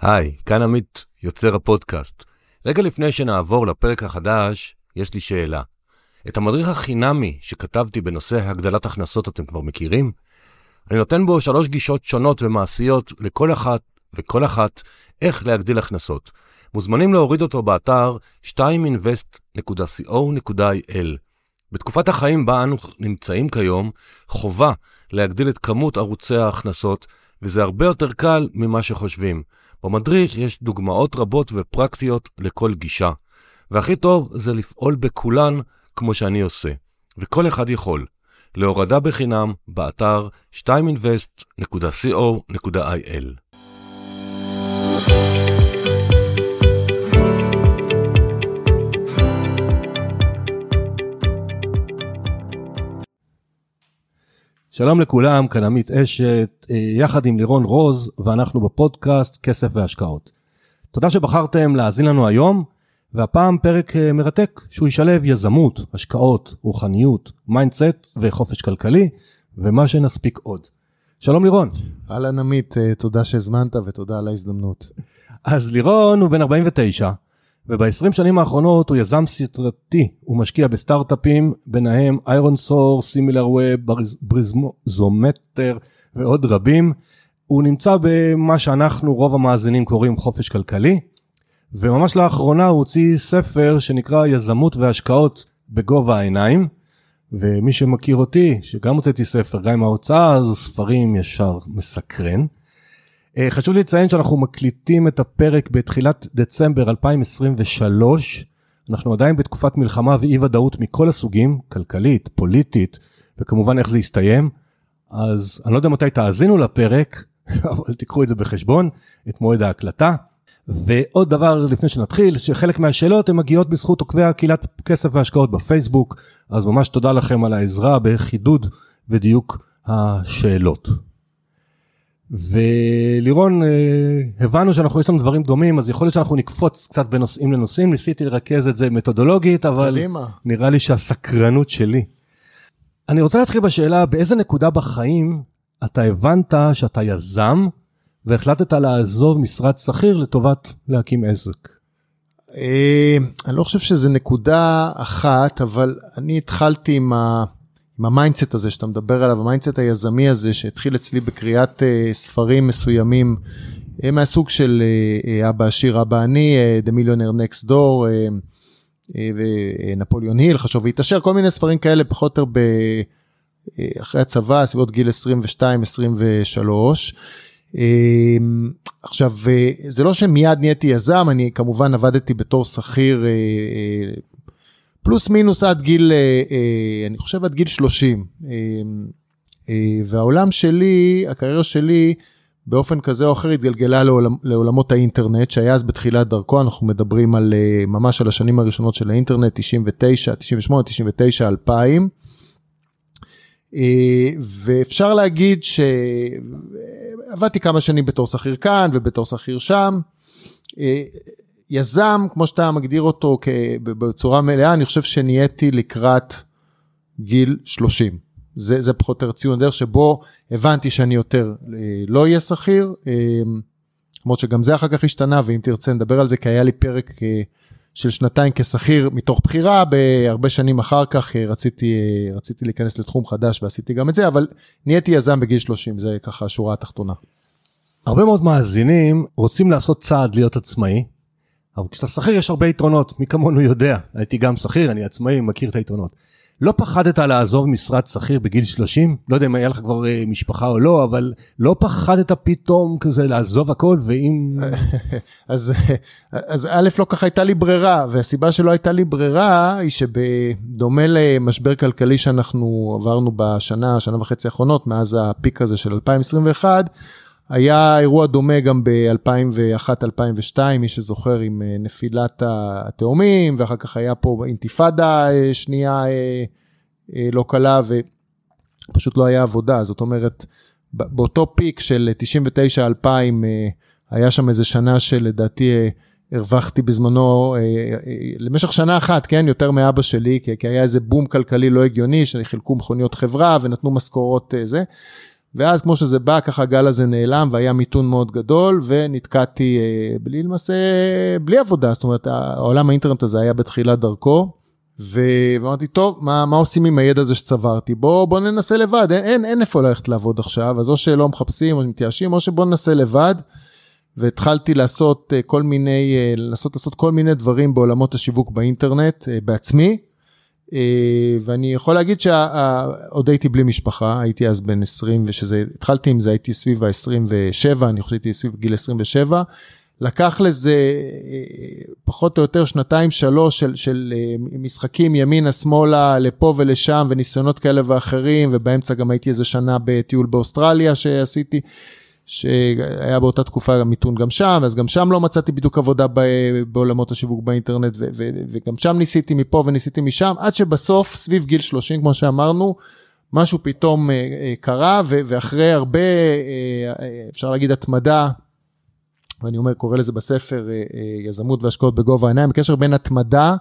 היי, כאן עמית, יוצר הפודקאסט. רגע לפני שנעבור לפרק החדש, יש לי שאלה. את המדריך החינמי שכתבתי בנושא הגדלת הכנסות אתם כבר מכירים? אני נותן בו 3 גישות שונות ומעשיות לכל אחת וכל איך להגדיל הכנסות. מוזמנים להוריד אותו באתר 2invest.co.il. בתקופת החיים בה אנו נמצאים כיום, חובה להגדיל את כמות ערוצי ההכנסות, וזה הרבה יותר קל ממה שחושבים. במדריך יש דוגמאות רבות ופרקטיות לכל גישה, והכי טוב זה לפעול בכולן כמו שאני עושה, וכל אחד יכול. להורדה בחינם באתר 2invest.co.il. שלום לכולם, כאן עמית אשת, יחד עם לירון רוז, ואנחנו בפודקאסט כסף והשקעות. תודה שבחרתם להאזין לנו היום, והפעם פרק מרתק שהוא ישלב יזמות, השקעות, רוחניות, מיינדסט וחופש כלכלי, ומה שנספיק עוד. שלום לירון. אהלן עמית, תודה שהזמנת ותודה על ההזדמנות. אז לירון הוא בן 49, וב-20 שנים האחרונות הוא יזם סדרתי, הוא משקיע בסטארט-אפים, ביניהם איירון סורס, סימילארווב, בריזומיטר ועוד רבים. הוא נמצא במה שאנחנו רוב המאזינים קוראים חופש כלכלי, וממש לאחרונה הוא הוציא ספר שנקרא יזמות והשקעות בגובה העיניים, ומי שמכיר אותי, שגם הוצאתי ספר, גם עם ההוצאה, אז ספרים ישר מסקרן. חשוב לציין שאנחנו מקליטים את הפרק בתחילת דצמבר 2023, אנחנו עדיין בתקופת מלחמה ואי ודאות מכל הסוגים, כלכלית, פוליטית, וכמובן איך זה יסתיים, אז אני לא יודע מתי תאזינו לפרק, אבל תיקחו את זה בחשבון, את מועד ההקלטה. ועוד דבר לפני שנתחיל, שחלק מהשאלות הן מגיעות בזכות עוקבי הקהילת כסף והשקעות בפייסבוק, אז ממש תודה לכם על העזרה בחידוד ודיוק השאלות. ולירון, הבנו שאנחנו יש לנו דברים דומים, אז יכול להיות שאנחנו נקפוץ קצת בנושאים לנושאים, ניסיתי לרכז את זה מתודולוגית, אבל קדימה. נראה לי שהסקרנות שלי. אני רוצה להתחיל בשאלה, באיזה נקודה בחיים אתה הבנת שאתה יזם, והחלטת לעזוב משרד שכיר לטובת להקים עסק? אני לא חושב שזה נקודה אחת, אבל אני התחלתי עם המיינדסט הזה שאתה מדבר עליו, המיינדסט היזמי הזה שהתחיל אצלי בקריאת ספרים מסוימים, מהסוג של אבא עשיר, אבא אני, The Millionaire Next Door, ונפוליון היל, חשוב והתעשר, כל מיני ספרים כאלה פחות יותר אחרי הצבא, סביבות גיל 22-23, עכשיו, זה לא שמיד נהייתי יזם, אני כמובן עבדתי בתור שכיר פלוס מינוס עד גיל, אני חושב עד גיל 30, והעולם שלי, הקריירה שלי, באופן כזה או אחר התגלגלה לעולמות האינטרנט, שהיה אז בתחילת דרכו, אנחנו מדברים על ממש על השנים הראשונות של האינטרנט, 99, 98, 99, 2000, ואפשר להגיד שעבדתי כמה שנים בתור שכיר כאן ובתור שכיר שם, יזם, כמו שאתה מגדיר אותו בצורה מלאה, אני חושב שנהייתי לקראת גיל 30, זה פחות ציון דרך שבו הבנתי שאני יותר לא אהיה שכיר, למרות שגם זה אחר כך השתנה, ואם תרצה נדבר על זה, כי היה לי פרק של 2 כשכיר מתוך בחירה, בהרבה שנים אחר כך רציתי להיכנס לתחום חדש, ועשיתי גם את זה, אבל נהייתי יזם בגיל 30, זה ככה השורה התחתונה. הרבה מאוד מאזינים רוצים לעשות צעד להיות עצמאי, אבל כשאתה שכיר יש הרבה יתרונות, מי כמונו יודע, הייתי גם שכיר, אני עצמאי, מכיר את היתרונות. לא פחדת לעזוב משרד שכיר בגיל 30? לא יודע אם היה לך כבר משפחה או לא, אבל לא פחדת פתאום כזה לעזוב הכל, ואם... אז א', לא ככה הייתה לי ברירה, והסיבה שלא הייתה לי ברירה, היא שבדומה למשבר כלכלי שאנחנו עברנו בשנה, שנה וחצי האחרונות, מאז הפיק הזה של 2021, היה אירוע דומה גם ב-2001-2002, מי שזוכר, עם נפילת התאומים, ואחר כך היה פה אינתיפאדה שנייה לא קלה, ופשוט לא היה עבודה. זאת אומרת, באותו פיק של 99-2000, היה שם איזה שנה שלדעתי הרווחתי בזמנו, למשך שנה אחת, כן, יותר מאבא שלי, כי היה איזה בום כלכלי לא הגיוני, שחילקו מכוניות חברה ונתנו משכורות זה, ואז כמו שזה בא, ככה הגל הזה נעלם, והיה מיתון מאוד גדול, ונתקעתי בלי למעשה, בלי עבודה, זאת אומרת, העולם האינטרנט הזה היה בתחילת דרכו, ואמרתי, טוב, מה עושים עם הידע הזה שצברתי? בוא ננסה לבד, אין איפה ללכת לעבוד עכשיו, אז או שלא מחפשים, או מתייאשים, או שבוא ננסה לבד, והתחלתי לעשות כל מיני דברים בעולמות השיווק באינטרנט, בעצמי, ואני יכול להגיד שעוד הייתי בלי משפחה, הייתי אז בן 20, התחלתי עם זה, הייתי סביב ה-27, אני חושב שהייתי סביב גיל 27, לקח לזה פחות או יותר 2-3 של משחקים ימינה, שמאלה, לפה ולשם, וניסיונות כאלה ואחרים, ובאמצע גם הייתי איזה שנה בטיול באוסטרליה שעשיתי, שהיה באותה תקופה מיתון גם שם, אז גם שם לא מצאתי בדיוק עבודה בעולמות השיווק באינטרנט, וגם שם ניסיתי מפה וניסיתי משם, עד שבסוף, סביב גיל 30, כמו שאמרנו, משהו פתאום קרה, ואחרי הרבה, אפשר להגיד, התמדה, ואני אומר, קורא לזה בספר, יזמות והשקעות בגובה העיניים, בקשר בין התמדה,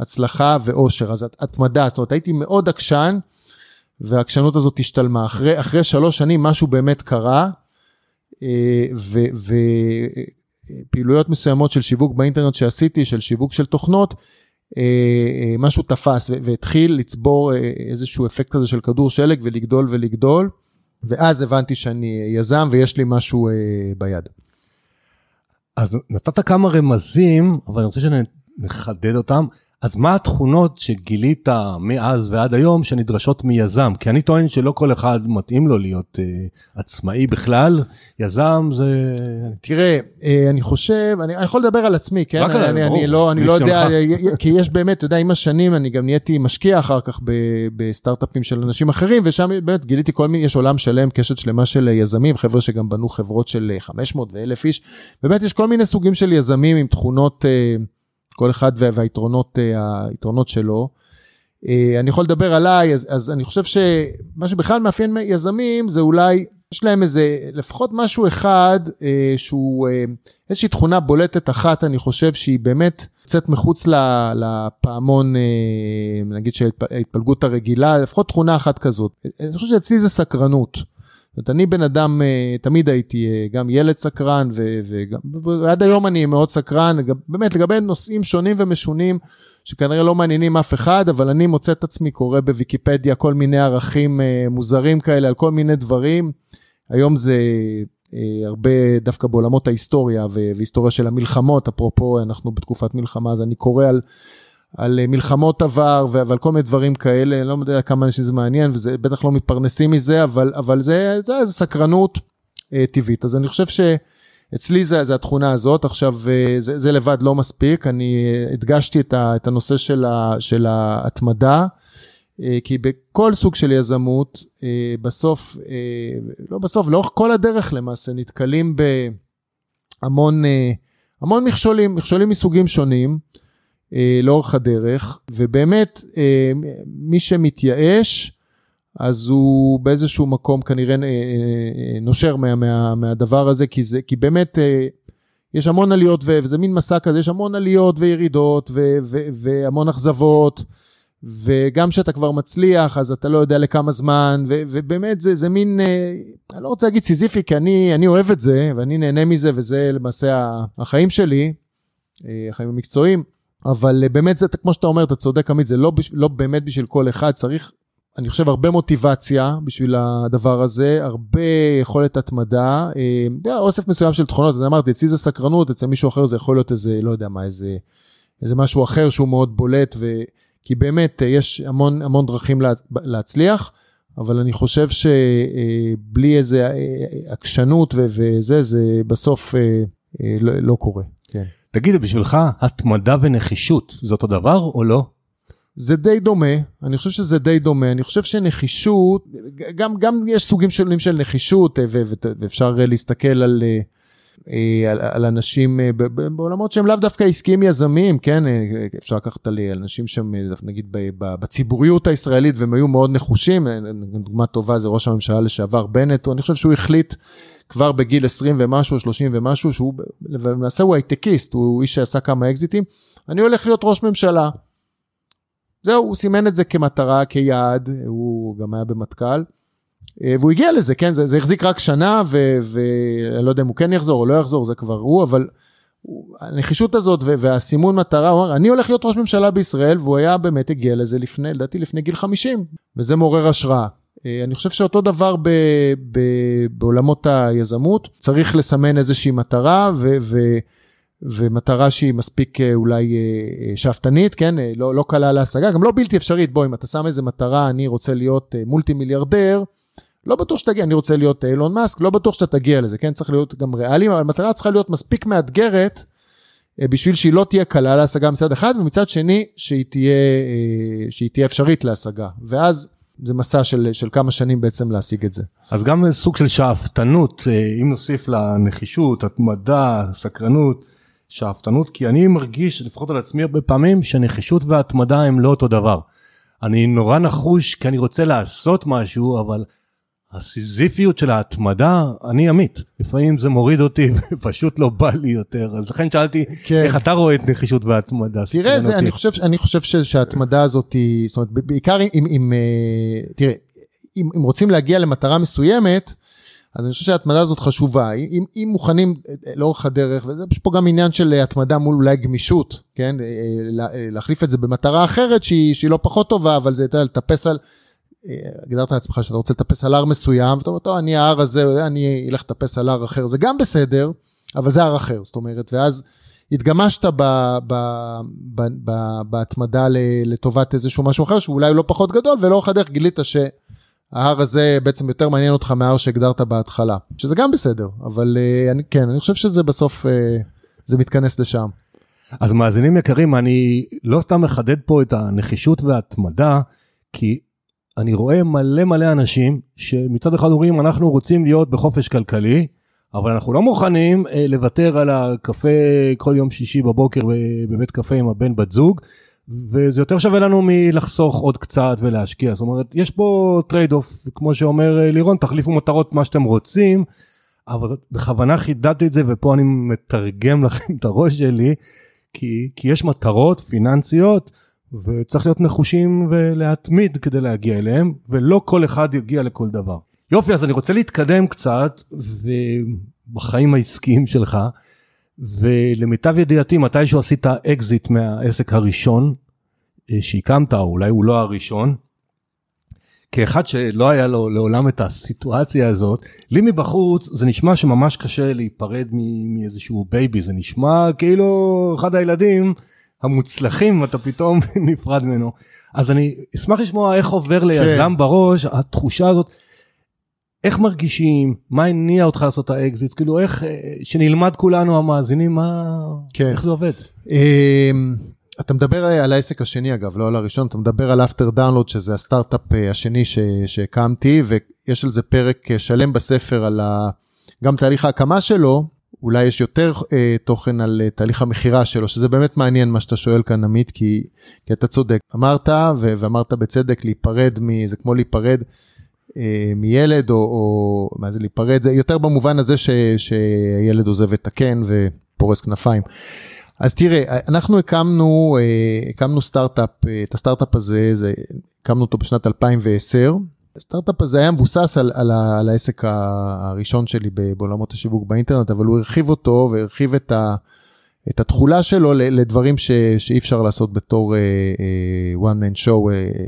הצלחה ואושר, אז התמדה, זאת אומרת, הייתי מאוד עקשן, והעקשנות הזאת השתלמה, אחרי 3 שנים משהו באמת קרה, ופעילויות מסוימות של שיווק באינטרנט שעשיתי, של שיווק של תוכנות, משהו תפס והתחיל לצבור איזשהו אפקט הזה של כדור שלג ולגדול ולגדול, ואז הבנתי שאני יזם ויש לי משהו ביד. אז נתת כמה רמזים, אבל אני רוצה שנחדד אותם. אז מה התכונות שגילית מאז ועד היום שנדרשות מיזם? כי אני טוען שלא כל אחד מתאים לו להיות עצמאי בכלל. יזם זה... תראה, אני חושב, אני יכול לדבר על עצמי, כן? אני לא יודע, כי יש באמת, אתה יודע, עם השנים אני גם נהייתי משקיע אחר כך בסטארט-אפים של אנשים אחרים, ושם באמת גיליתי כל מיני, יש עולם שלם, קשת שלמה של יזמים, חבר'ה שגם בנו חברות של 500 ו-1000 איש, באמת יש כל מיני סוגים של יזמים עם תכונות... כל אחד והיתרונות שלו. אני יכול לדבר עליי, אז אני חושב שמה שבכלל מאפיין יזמים, זה אולי, יש להם איזה, לפחות משהו אחד, שהוא איזושהי תכונה בולטת אחת, אני חושב שהיא באמת, קצת מחוץ לפעמון, נגיד שההתפלגות הרגילה, לפחות תכונה אחת כזאת. אני חושב שאצלי זה סקרנות. זאת אומרת, אני בן אדם, תמיד הייתי גם ילד סקרן, ועד היום אני מאוד סקרן, באמת לגבי נושאים שונים ומשונים, שכנראה לא מעניינים אף אחד, אבל אני מוצא את עצמי, קורא בוויקיפדיה כל מיני ערכים מוזרים כאלה, על כל מיני דברים, היום זה הרבה דווקא בעולמות ההיסטוריה, והיסטוריה של המלחמות, אפרופו אנחנו בתקופת מלחמה, אז אני קורא על מלחמות עבר, ועל כל מיני דברים כאלה, אני לא יודע כמה אנשים זה מעניין, וזה בטח לא מתפרנסים מזה, אבל זה סקרנות טבעית, אז אני חושב שאצלי זה התכונה הזאת, עכשיו זה לבד לא מספיק, אני הדגשתי את הנושא של ההתמדה, כי בכל סוג של יזמות, בסוף, לא בסוף, לאורך כל הדרך למעשה, נתקלים בהמון מכשולים, מכשולים מסוגים שונים, לאורך הדרך, ובאמת מי שמתייאש, אז הוא באיזשהו מקום כנראה נושר מהדבר הזה, כי באמת יש המון עליות, וזה מין מסע כזה, יש המון עליות וירידות, והמון אכזבות, וגם שאתה כבר מצליח, אז אתה לא יודע לכמה זמן, ובאמת זה מין, אני לא רוצה להגיד סיזיפי, כי אני אוהב את זה, ואני נהנה מזה, וזה למעשה החיים שלי, החיים המקצועיים, אבל באמת זה, כמו שאתה אומר, אתה צודק עמית, זה לא באמת בשביל כל אחד, צריך, אני חושב, הרבה מוטיבציה בשביל הדבר הזה, הרבה יכולת התמדה, אוסף מסוים של תכונות, אני אמרתי, אצלי זה סקרנות, אצל מישהו אחר זה יכול להיות איזה, לא יודע מה, איזה משהו אחר שהוא מאוד בולט, כי באמת יש המון, המון דרכים להצליח, אבל אני חושב שבלי איזה עקשנות וזה, זה בסוף לא קורה, כן. תגיד, בשבילך, התמדה ונחישות, זה אותו דבר או לא? זה די דומה, אני חושב שזה די דומה, אני חושב שנחישות, גם יש סוגים שונים של נחישות, ואפשר להסתכל על אנשים בעולמות שהם לאו דווקא עסקיים יזמים, כן, אפשר לקחת על אנשים שהם, נגיד, בציבוריות הישראלית, והם היו מאוד נחושים, דוגמה טובה זה ראש הממשלה לשעבר בנט, אני חושב שהוא החליט, כבר בגיל 20 ומשהו, 30 ומשהו, שהוא, למעשה הוא הייטקיסט, הוא איש שעשה כמה אקזיטים, אני הולך להיות ראש ממשלה, זהו, הוא סימן את זה כמטרה, כיעד, הוא גם היה במטכ"ל, והוא הגיע לזה, כן, זה החזיק רק שנה, ולא יודע אם הוא כן יחזור או לא יחזור, זה כבר הוא, אבל הנחישות הזאת והסימון מטרה, הוא אמר, אני הולך להיות ראש ממשלה בישראל, והוא היה באמת הגיע לזה לפני, לדעתי לפני גיל 50, וזה מעורר השראה. אני חושב שאותו דבר בעולמות היזמות, צריך לסמן איזושהי מטרה, ומטרה שהיא מספיק אולי שאפתנית, כן, לא קלה להשגה, גם לא בלתי אפשרית, בוא, אם אתה שם איזה מטרה, אני רוצה להיות מולטי מיליארדר, לא בטוח שתגיע, אני רוצה להיות אילון מאסק, לא בטוח שאתה תגיע לזה, כן, צריך להיות גם ריאליים, אבל מטרה צריכה להיות מספיק מאתגרת, בשביל שהיא לא תהיה קלה להשגה מצד אחד, ומצד שני, שהיא תהיה אפשרית להשגה, ואז זה מסע של כמה שנים בעצם להשיג את זה. אז גם סוג של שאפתנות, אם נוסיף לנחישות, התמדה, סקרנות, שאפתנות, כי אני מרגיש, לפחות על עצמי הרבה פעמים, שנחישות והתמדה הם לא אותו דבר. אני נורא נחוש, כי אני רוצה לעשות משהו, אבל הסיזיפיות של ההתמדה, אני עמית. לפעמים זה מוריד אותי, ופשוט לא בא לי יותר. אז לכן שאלתי, איך אתה רואה את נחישות וההתמדה? תראה, אני חושב שההתמדה הזאת, זאת אומרת, בעיקר אם רוצים להגיע למטרה מסוימת, אז אני חושב שההתמדה הזאת חשובה. אם מוכנים לאורך הדרך, וזה פה גם עניין של התמדה מול אולי גמישות, כן? להחליף את זה במטרה אחרת, שהיא לא פחות טובה, אבל זה לטפס על... הגדרת לעצמך שאתה רוצה לטפס על הר מסוים, ואתה אומר, אני ההר הזה, אני אלך לטפס על הר אחר, זה גם בסדר, אבל זה הר אחר, זאת אומרת, ואז התגמשת בהתמדה לטובת איזשהו משהו אחר, שהוא אולי לא פחות גדול, ולאורך הדרך גילית שההר הזה בעצם יותר מעניין אותך מההר שהגדרת בהתחלה, שזה גם בסדר, אבל כן, אני חושב שזה בסוף, זה מתכנס לשם. אז מאזינים יקרים, אני לא סתם מחדד פה את הנחישות וההתמדה, כי אני רואה מלא אנשים שמצד אחד אומרים, אנחנו רוצים להיות בחופש כלכלי, אבל אנחנו לא מוכנים לוותר על הקפה כל יום שישי בבוקר בבית קפה עם הבן בת זוג, וזה יותר שווה לנו מלחסוך עוד קצת ולהשקיע. זאת אומרת, יש פה טרייד אוף, כמו שאומר לירון, תחליפו מטרות מה שאתם רוצים, אבל בכוונה חידדתי את זה, ופה אני מתרגם לכם את הראש שלי, כי יש מטרות פיננסיות, וצריך להיות נחושים ולהתמיד כדי להגיע אליהם, ולא כל אחד יגיע לכל דבר. יופי, אז אני רוצה להתקדם קצת, בחיים העסקיים שלך, ולמיטב ידיעתי, מתישהו עשית אקזיט מהעסק הראשון, שהקמת, או אולי הוא לא הראשון, כאחד שלא היה לו לעולם את הסיטואציה הזאת, לי מבחוץ זה נשמע שממש קשה להיפרד מאיזשהו בייבי, זה נשמע כאילו אחד הילדים, המוצלחים, אתה פתאום נפרד ממנו. אז אני אשמח לשמוע איך עובר ליזם בראש, התחושה הזאת, איך מרגישים, מה הניע אותך לעשות את האקזיט, כאילו איך, שנלמד כולנו המאזינים, איך זה עובד? אתה מדבר על העסק השני אגב, לא על הראשון, אתה מדבר על אפטר דאונלוד, שזה הסטארט-אפ השני שהקמתי, ויש על זה פרק שלם בספר, על גם תהליך ההקמה שלו, אולי יש יותר תוכן על תהליך המכירה שלו, שזה באמת מעניין מה שאתה שואל כאן, עמית, כי אתה צודק. אמרת, ואמרת בצדק, להיפרד, זה כמו להיפרד מילד, או מה זה להיפרד, זה יותר במובן הזה שהילד עוזב את הקן ופורס כנפיים. אז תראה, אנחנו הקמנו סטארט-אפ, את הסטארט-אפ הזה, הקמנו אותו בשנת 2010, הסטארט-אפ הזה היה מבוסס על העסק הראשון שלי בעולמות השיווק באינטרנט, אבל הוא הרחיב אותו והרחיב את התחולה שלו לדברים שאי אפשר לעשות בתור one man show,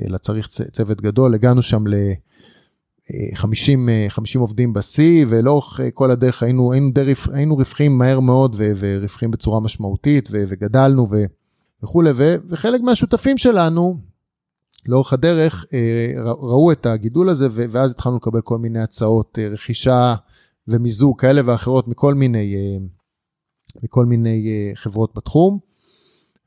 אלא צריך צוות גדול. הגענו שם ל-50 עובדים בסי, ולאורך כל הדרך היינו רווחים מהר מאוד, ורווחים בצורה משמעותית, וגדלנו וכו'. וחלק מהשותפים שלנו, לאורך הדרך ראו את הגידול הזה, ואז התחלנו לקבל כל מיני הצעות, רכישה ומיזוג כאלה ואחרות, מכל מיני חברות בתחום,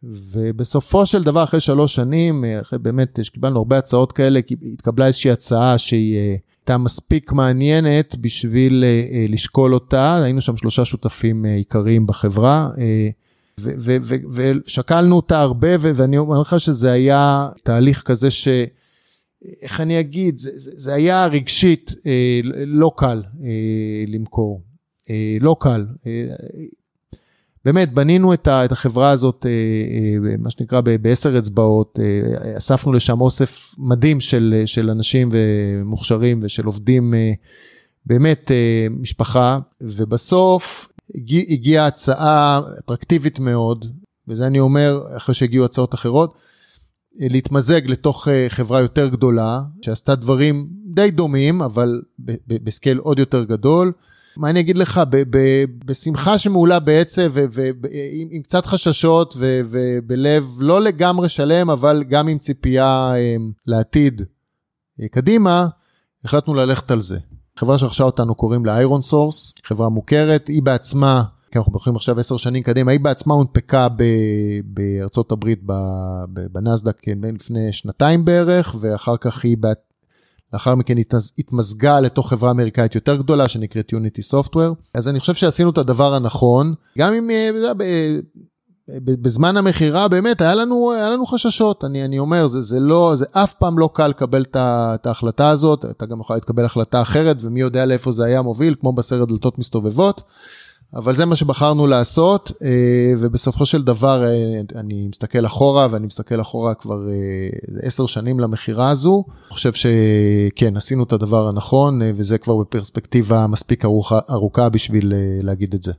ובסופו של דבר, אחרי 3 שנים, אחרי באמת שקיבלנו הרבה הצעות כאלה, התקבלה איזושהי הצעה שהיא הייתה מספיק מעניינת, בשביל לשקול אותה, היינו שם 3 שותפים עיקריים בחברה, ושקלנו אותה הרבה, ואני אומר לך שזה היה תהליך כזה איך אני אגיד, זה היה רגשית, לא קל למכור, לא קל, באמת, בנינו את החברה הזאת, מה שנקרא, בעשר אצבעות, אספנו לשם אוסף מדהים של אנשים ומוכשרים ושל עובדים, באמת משפחה, ובסוף הגיעה הצעה אטרקטיבית מאוד, וזה אני אומר, אחרי שהגיעו הצעות אחרות, להתמזג לתוך חברה יותר גדולה, שעשתה דברים די דומים, אבל בסקייל עוד יותר גדול. מה אני אגיד לך, בשמחה שמעולה בעצם, ועם קצת חששות, ובלב לא לגמרי שלם, אבל גם עם ציפייה לעתיד קדימה, החלטנו ללכת על זה. חברה שרכשה אותנו קוראים לה Iron Source, חברה מוכרת, היא בעצמה, כי אנחנו הולכים עכשיו 10 שנים קדימה, היא בעצמה הונפקה בארצות הברית בנסדק, כן, לפני שנתיים בערך, ואחר כך היא, לאחר מכן התמזגה לתוך חברה אמריקאית יותר גדולה, שנקראת Unity Software, אז אני חושב שעשינו את הדבר הנכון, גם אם בזמן המחירה, באמת, היה לנו חששות, אני אומר, זה אף פעם לא קל לקבל את ההחלטה הזאת, אתה גם יכול להתקבל החלטה אחרת, ומי יודע לאיפה זה היה מוביל, כמו בסרט דלתות מסתובבות, אבל זה מה שבחרנו לעשות, ובסופו של דבר, אני מסתכל אחורה, ואני מסתכל אחורה כבר 10 שנים למחירה הזו, אני חושב שכן, עשינו את הדבר הנכון, וזה כבר בפרספקטיבה מספיק ארוכה בשביל להגיד את זה.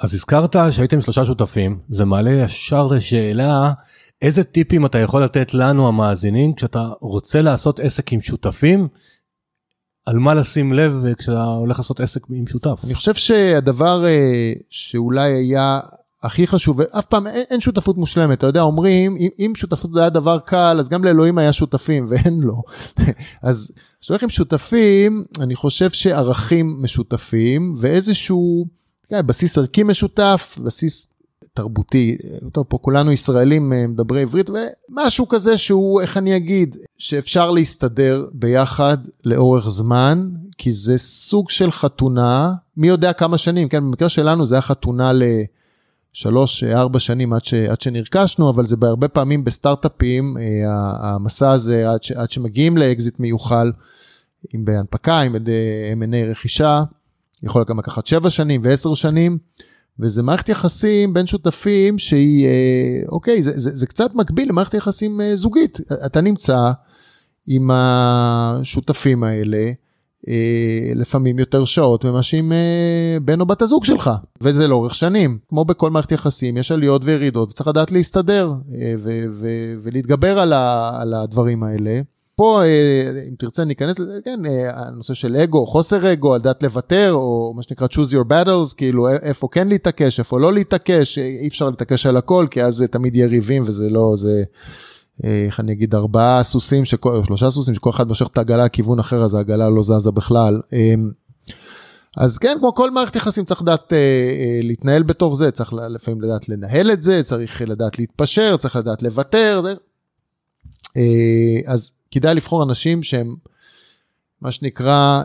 אז הזכרת שהייתם 3 שותפים, זה מעלה ישר לשאלה, איזה טיפים אתה יכול לתת לנו המאזינים, כשאתה רוצה לעשות עסק עם שותפים, על מה לשים לב כשאתה הולך לעשות עסק עם שותף? אני חושב שהדבר שאולי היה הכי חשוב, אף פעם אין שותפות מושלמת, אתה יודע, אומרים, אם שותפות היה דבר קל, אז גם לאלוהים היה שותפים, ואין לו. אז כשאנחנו עם שותפים, אני חושב שערכים משותפים, ואיזשהו בסיס ערכי משותף, בסיס תרבותי, טוב, פה כולנו ישראלים מדברי עברית, ומשהו כזה שהוא, איך אני אגיד, שאפשר להסתדר ביחד לאורך זמן, כי זה סוג של חתונה, מי יודע כמה שנים, כן, במקרה שלנו זה היה חתונה ל3-4 שנים עד שנרכשנו, אבל זה בהרבה פעמים בסטארט-אפים, המסע הזה עד שמגיעים לאקזיט מיוחל, אם בהנפקה, אם M&A רכישה, יכול גם לקחת 7 שנים ו10 שנים, וזה מערכת יחסים בין שותפים שהיא, אוקיי, זה קצת מקביל למערכת יחסים זוגית. אתה נמצא עם השותפים האלה, לפעמים יותר שעות ממה שעם בן או בת הזוג שלך, וזה לאורך שנים. כמו בכל מערכת יחסים, יש עליות וירידות, וצריך לדעת להסתדר ולהתגבר על הדברים האלה. פה, אם תרצה, ניכנס לזה, כן, הנושא של אגו, חוסר אגו, על דעת לוותר, או מה שנקרא choose your battles, כאילו איפה כן להתעקש, איפה לא להתעקש, אי אפשר להתעקש על הכל, כי אז תמיד יהיה ריבים, וזה לא, זה, איך אני אגיד, 4 סוסים, או 3 סוסים, שכל אחד מושך את העגלה לכיוון אחר, אז העגלה לא זזה בכלל. אז כן, כמו כל מערכת יחסים, צריך לדעת להתנהל בתוך זה, צריך לפעמים לדעת לנהל את זה, צריך לדעת להתפשר, צריך לדעת לוותר, אז כדאי לבחור אנשים שהם, מה שנקרא,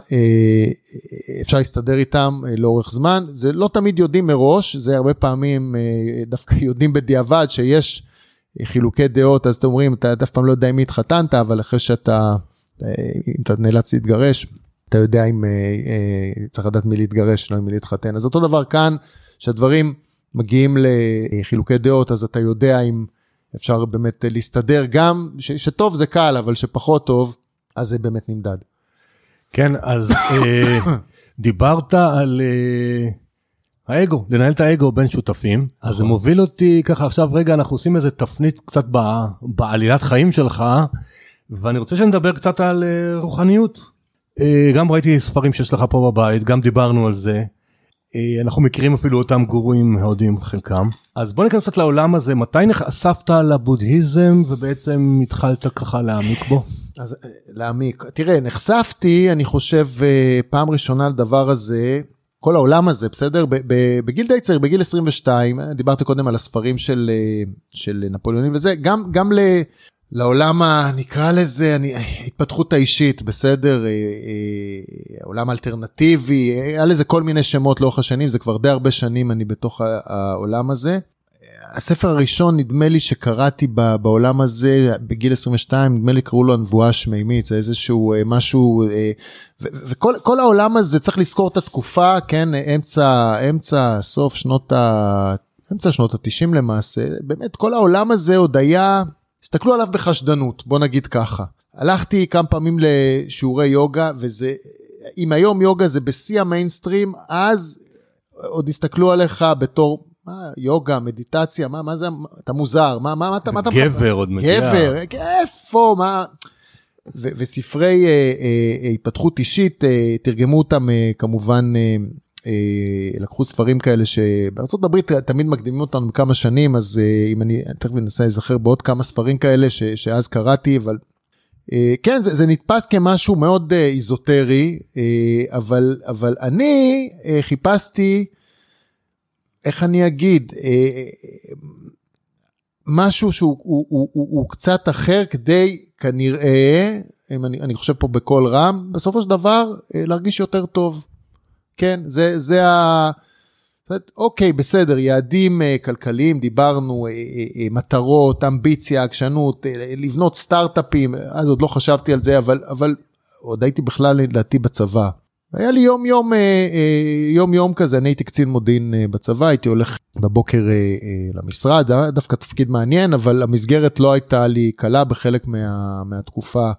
אפשר להסתדר איתם לאורך זמן, זה לא תמיד יודעים מראש, זה הרבה פעמים דווקא יודעים בדיעבד, שיש חילוקי דעות, אז אתם אומרים, אתה אף פעם לא יודע אם התחתנת, אבל אחרי שאתה, אם אתה נאלץ להתגרש, אתה יודע אם צריך לדעת מי להתגרש, לא מי להתחתן, אז אותו דבר כאן, שהדברים מגיעים לחילוקי דעות, אז אתה יודע אם, אפשר באמת להסתדר גם, שטוב זה קל, אבל שפחות טוב, אז זה באמת נמדד. כן, אז דיברת על האגו, לנהל את האגו בין שותפים, אז זה מוביל אותי ככה, עכשיו רגע אנחנו עושים איזה תפנית קצת בעלילת חיים שלך, ואני רוצה שנדבר קצת על רוחניות. גם ראיתי ספרים שיש לך פה בבית, גם דיברנו על זה, אנחנו מכירים אפילו אותם גורואים הודים חלקם. אז בוא ניכנס קצת לעולם הזה, מתי אספת לבודהיזם ובעצם התחלת ככה להעמיק בו? אז להעמיק, תראה, נחשפתי, אני חושב פעם ראשונה לדבר הזה, כל העולם הזה, בסדר? בגיל די צעיר, בגיל 22, דיברתי קודם על הספרים של נפוליאונים וזה, גם לעולם הנקרא לזה, התפתחות האישית, בסדר, העולם האלטרנטיבי, היה לזה כל מיני שמות לאורך השנים, זה כבר די הרבה שנים אני בתוך העולם הזה, הספר הראשון נדמה לי שקראתי בעולם הזה בגיל 22, נדמה לי קראו לו הנבואה השמימית, זה איזשהו משהו, וכל העולם הזה צריך לזכור את התקופה, כן, אמצע שנות ה-90 למעשה, באמת כל העולם הזה עוד היה, הסתכלו עליו בחשדנות, בוא נגיד ככה. הלכתי כמה פעמים לשיעורי יוגה, וזה, אם היום יוגה זה בשיא המיינסטרים, אז עוד הסתכלו עליך בתור יוגה, מדיטציה, מה זה, אתה מוזר, מה אתה... גבר עוד מגיע. גבר, איפה, מה... וספרי התפתחות אישית, תרגמו אותם כמובן... לקחו ספרים כאלה שבארצות הברית תמיד מקדימים אותנו כמה שנים, אז אם אני תכף ננסה להיזכר בעוד כמה ספרים כאלה שאז קראתי, אבל כן, זה נתפס כמשהו מאוד איזוטרי, אבל אני חיפשתי, איך אני אגיד, משהו שהוא קצת אחר כדי כנראה, אני חושב פה בכל רם, בסופו של דבר להרגיש יותר טוב. כן, זה ה... אוקיי, בסדר, יעדים כלכליים, דיברנו, מטרות, אמביציה, עקשנות, לבנות סטארט-אפים, אז עוד לא חשבתי על זה, אבל עוד הייתי בכלל לדעתי בצבא. היה לי יום כזה, אני הייתי קצין מודיעין בצבא, הייתי הולך בבוקר למשרד, דווקא תפקיד מעניין, אבל המסגרת לא הייתה לי קלה בחלק מהתקופה,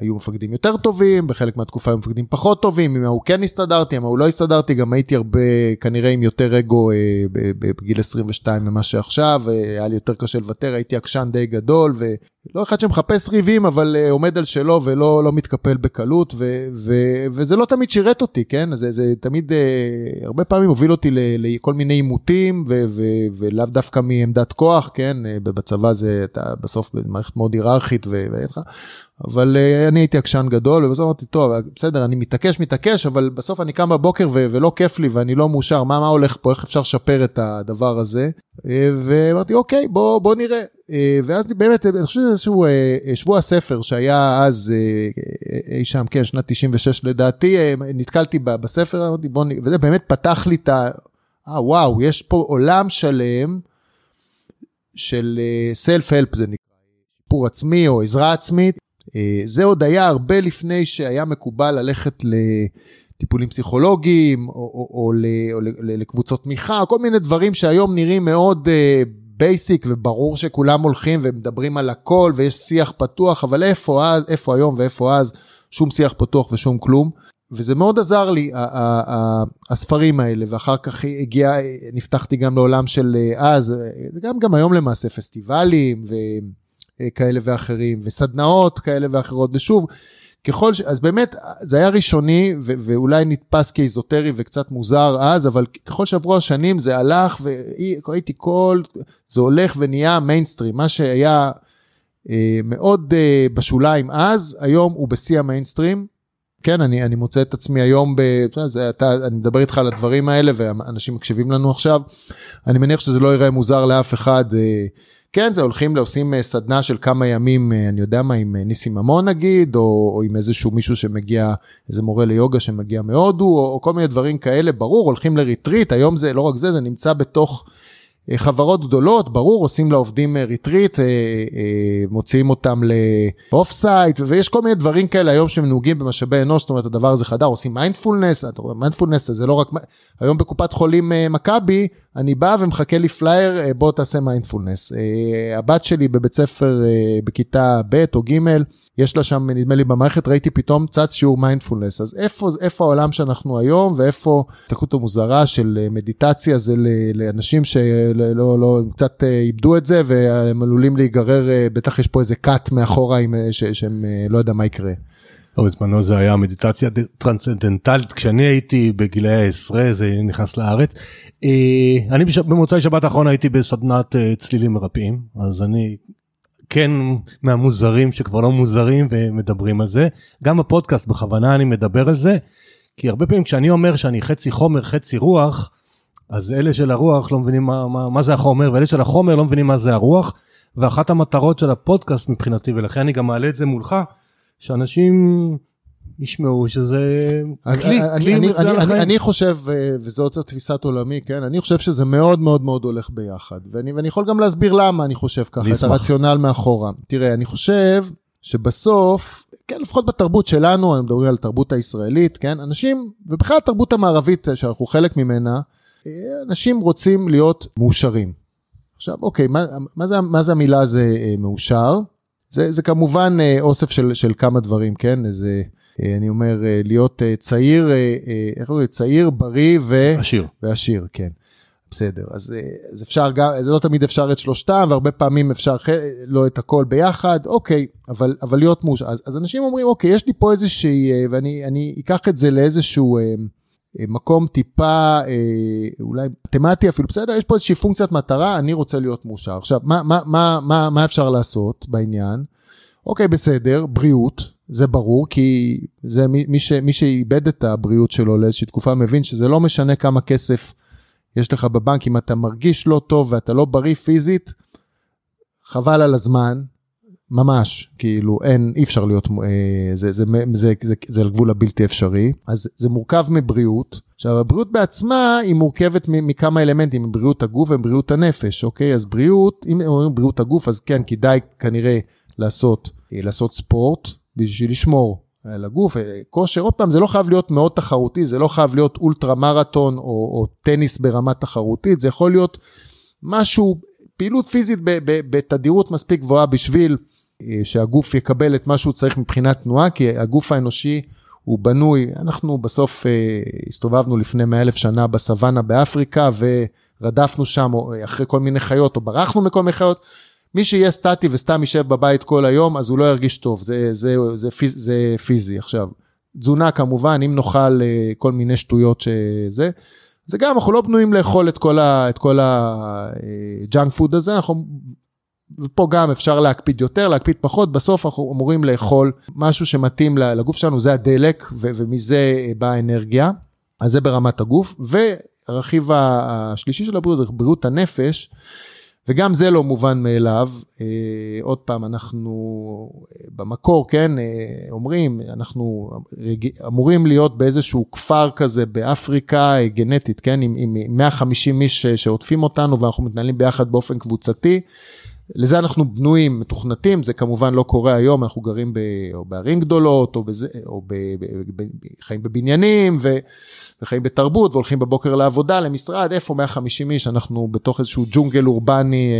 היו מפקדים יותר טובים, בחלק מהתקופה היו מפקדים פחות טובים, אם הוא כן הסתדרתי, אם הוא לא הסתדרתי, גם הייתי הרבה, כנראה עם יותר אגו בגיל 22 ממה שעכשיו, היה לי יותר קשה לוותר, הייתי עקשן די גדול, ולא אחד שמחפש ריבים, אבל עומד על שלו ולא מתקפל בקלות, וזה לא תמיד שירת אותי, כן? זה תמיד, הרבה פעמים הוביל אותי לכל מיני עימותים, ולאו דווקא מעמדת כוח, כן? בצבא זה, בסוף במערכת מאוד היררכית, ואין לך... אבל אני הייתי עקשן גדול, ובסוף אמרתי, טוב, בסדר, אני מתעקש, אבל בסוף אני קם בבוקר ולא כיף לי, ואני לא מאושר, מה הולך פה, איך אפשר לשפר את הדבר הזה, ואמרתי, אוקיי, בוא נראה, ואז באמת, אני חושב שזה איזשהו שבוע הספר, שהיה אז, אי שם, כן, שנת 96 לדעתי, נתקלתי בספר, אמרתי, וזה באמת פתח לי את ה, וואו, יש פה עולם שלם, של self-help, זה נקרא, שיפור עצמי, או עזרה עצמית, זה עוד היה הרבה לפני שהיה מקובל ללכת לטיפולים פסיכולוגיים, או לקבוצות תמיכה, כל מיני דברים שהיום נראים מאוד בייסיק, וברור שכולם הולכים ומדברים על הכל, ויש שיח פתוח, אבל איפה היום ואיפה אז, שום שיח פתוח ושום כלום, וזה מאוד עזר לי, הספרים האלה, ואחר כך נפתחתי גם לעולם של אז, גם היום למעשה פסטיבלים, כאלה ואחרים, וסדנאות כאלה ואחרות, ושוב, ככל ש... אז באמת, זה היה ראשוני, ואולי נתפס כאיזוטרי וקצת מוזר אז, אבל ככל שעברו השנים זה הלך, והייתי כל... זה הולך ונהיה מיינסטרים, מה שהיה מאוד בשוליים אז, היום הוא בשיא המיינסטרים, כן, אני מוצא את עצמי היום, אני מדבר איתך על הדברים האלה, ואנשים מקשיבים לנו עכשיו, אני מניח שזה לא יראה מוזר לאף אחד, כן, זה הולכים לעושים סדנה של כמה ימים, אני יודע מה, עם ניסים ממון נגיד, או עם איזשהו מישהו שמגיע, איזה מורה ליוגה שמגיע מהודו, או כל מיני דברים כאלה, ברור, הולכים לריטריט, היום זה, לא רק זה, זה נמצא בתוך חברות גדולות, ברור, עושים לעובדים ריטריט, מוציאים אותם לאוף סייט, ויש כל מיני דברים כאלה היום שמנוגעים במשאבי אנוש, זאת אומרת, הדבר הזה חדר, עושים מיינדפולנס, מיינדפולנס זה לא רק, היום בקופת חולים מקבי, אני בא ומחכה לי פלייר, בוא תעשה מיינדפולנס. הבת שלי בבית ספר, בכיתה ב' או ג', יש לה שם, נדמה לי במערכת, ראיתי פתאום צץ שיעור מיינדפולנס, אז איפה העולם שאנחנו היום, ואיפה התקלות המוזרה של מדיטציה, זה לאנשים שלא, הם קצת איבדו את זה, והם עלולים להיגרר, בטח יש פה איזה קאט מאחורה, שהם לא יודע מה יקרה. אבל בזמנו זה היה מדיטציה טרנסנדנטלית, כשאני הייתי בגילי ה-10, זה נכנס לארץ, אני במוצאי שבת האחרון הייתי בסדנת צלילים מרפאים, אז אני כן מהמוזרים שכבר לא מוזרים ומדברים על זה, גם בפודקאסט בכוונה אני מדבר על זה, כי הרבה פעמים כשאני אומר שאני חצי חומר, חצי רוח, אז אלה של הרוח לא מבינים מה זה החומר, ואלה של החומר לא מבינים מה זה הרוח, ואחת המטרות של הפודקאסט מבחינתי, ולכן אני גם מעלה את זה מולך, שאנשים ישמעו שזה כלי מצוין לחיים. אני חושב, וזאת התפיסת עולמי, כן? אני חושב שזה מאוד מאוד מאוד הולך ביחד, ואני יכול גם להסביר למה אני חושב ככה, את הרציונל מאחורה. תראה, אני חושב שבסוף, כן, לפחות בתרבות שלנו, אני מדברים על התרבות הישראלית, כן? אנשים, ובכלל התרבות המערבית שאנחנו חלק ממנה, אנשים רוצים להיות מאושרים. עכשיו, אוקיי, מה זה המילה הזה מאושר? זה כמובן אוסף של כמה דברים, כן? איזה, אני אומר, להיות צעיר, איך אומרים? צעיר, בריא ועשיר, כן. בסדר, אז אפשר גם, זה לא תמיד אפשר את שלושתם, והרבה פעמים אפשר לא את הכל ביחד, אוקיי, אבל להיות מאושר. אז אנשים אומרים, אוקיי, יש לי פה איזושהי, ואני אקח את זה לאיזשהו מקום טיפה, אולי מתמטי אפילו, בסדר, יש פה איזושהי פונקציית מטרה, אני רוצה להיות מאושר. עכשיו, מה אפשר לעשות בעניין? אוקיי, בסדר, בריאות, זה ברור, כי זה מי שאיבד את הבריאות שלו לאיזושהי תקופה, מבין שזה לא משנה כמה כסף יש לך בבנק, אם אתה מרגיש לא טוב ואתה לא בריא פיזית, חבל על הזמן, ממש, כאילו, אי אפשר להיות, זה על גבול הבלתי אפשרי, אז זה מורכב מבריאות. עכשיו, הבריאות בעצמה היא מורכבת מכמה אלמנטים, בריאות הגוף ובריאות הנפש, אוקיי? אז בריאות, אם אומרים בריאות הגוף, אז כן, כדאי כנראה לעשות ספורט, בשביל לשמור על הגוף, כושר, עוד פעם, זה לא חייב להיות מאוד תחרותי, זה לא חייב להיות אולטרה מרתון, או טניס ברמה תחרותית, זה יכול להיות משהו, פעילות פיזית בתדירות מספיק גבוהה, בשביל שהגוף יקבל את מה שהוא צריך מבחינת תנועה, כי הגוף האנושי הוא בנוי, אנחנו בסוף הסתובבנו לפני 100,000 שנה בסוואנה באפריקה, ורדפנו שם אחרי כל מיני חיות, או ברחנו מכל מיני חיות, מי שיהיה סטטי וסתם יישב בבית כל היום, אז הוא לא ירגיש טוב, זה פיזי. עכשיו, תזונה כמובן, אם נאכל כל מיני שטויות שזה, זה גם, אנחנו לא בנויים לאכול את כל הג'אנק פוד הזה, ופה גם אפשר להקפיד יותר, להקפיד פחות, בסוף אנחנו אמורים לאכול משהו שמתאים לגוף שלנו, זה הדלק, ומזה באה האנרגיה, אז זה ברמת הגוף, והרכיב השלישי של הבריאות, זה בריאות הנפש, וגם זה לא מובן מאליו, עוד פעם אנחנו במקור, כן, אומרים, אנחנו אמורים להיות באיזשהו כפר כזה באפריקה גנטית, כן, עם 150 איש שעוטפים אותנו, ואנחנו מתנהלים ביחד באופן קבוצתי, לזה אנחנו בנויים, מתוכנתים, זה כמובן לא קורה היום, אנחנו גרים בערים גדולות, או חיים בבניינים, וחיים בתרבות, והולכים בבוקר לעבודה, למשרד, איפה 150 איש, אנחנו בתוך איזשהו ג'ונגל אורבני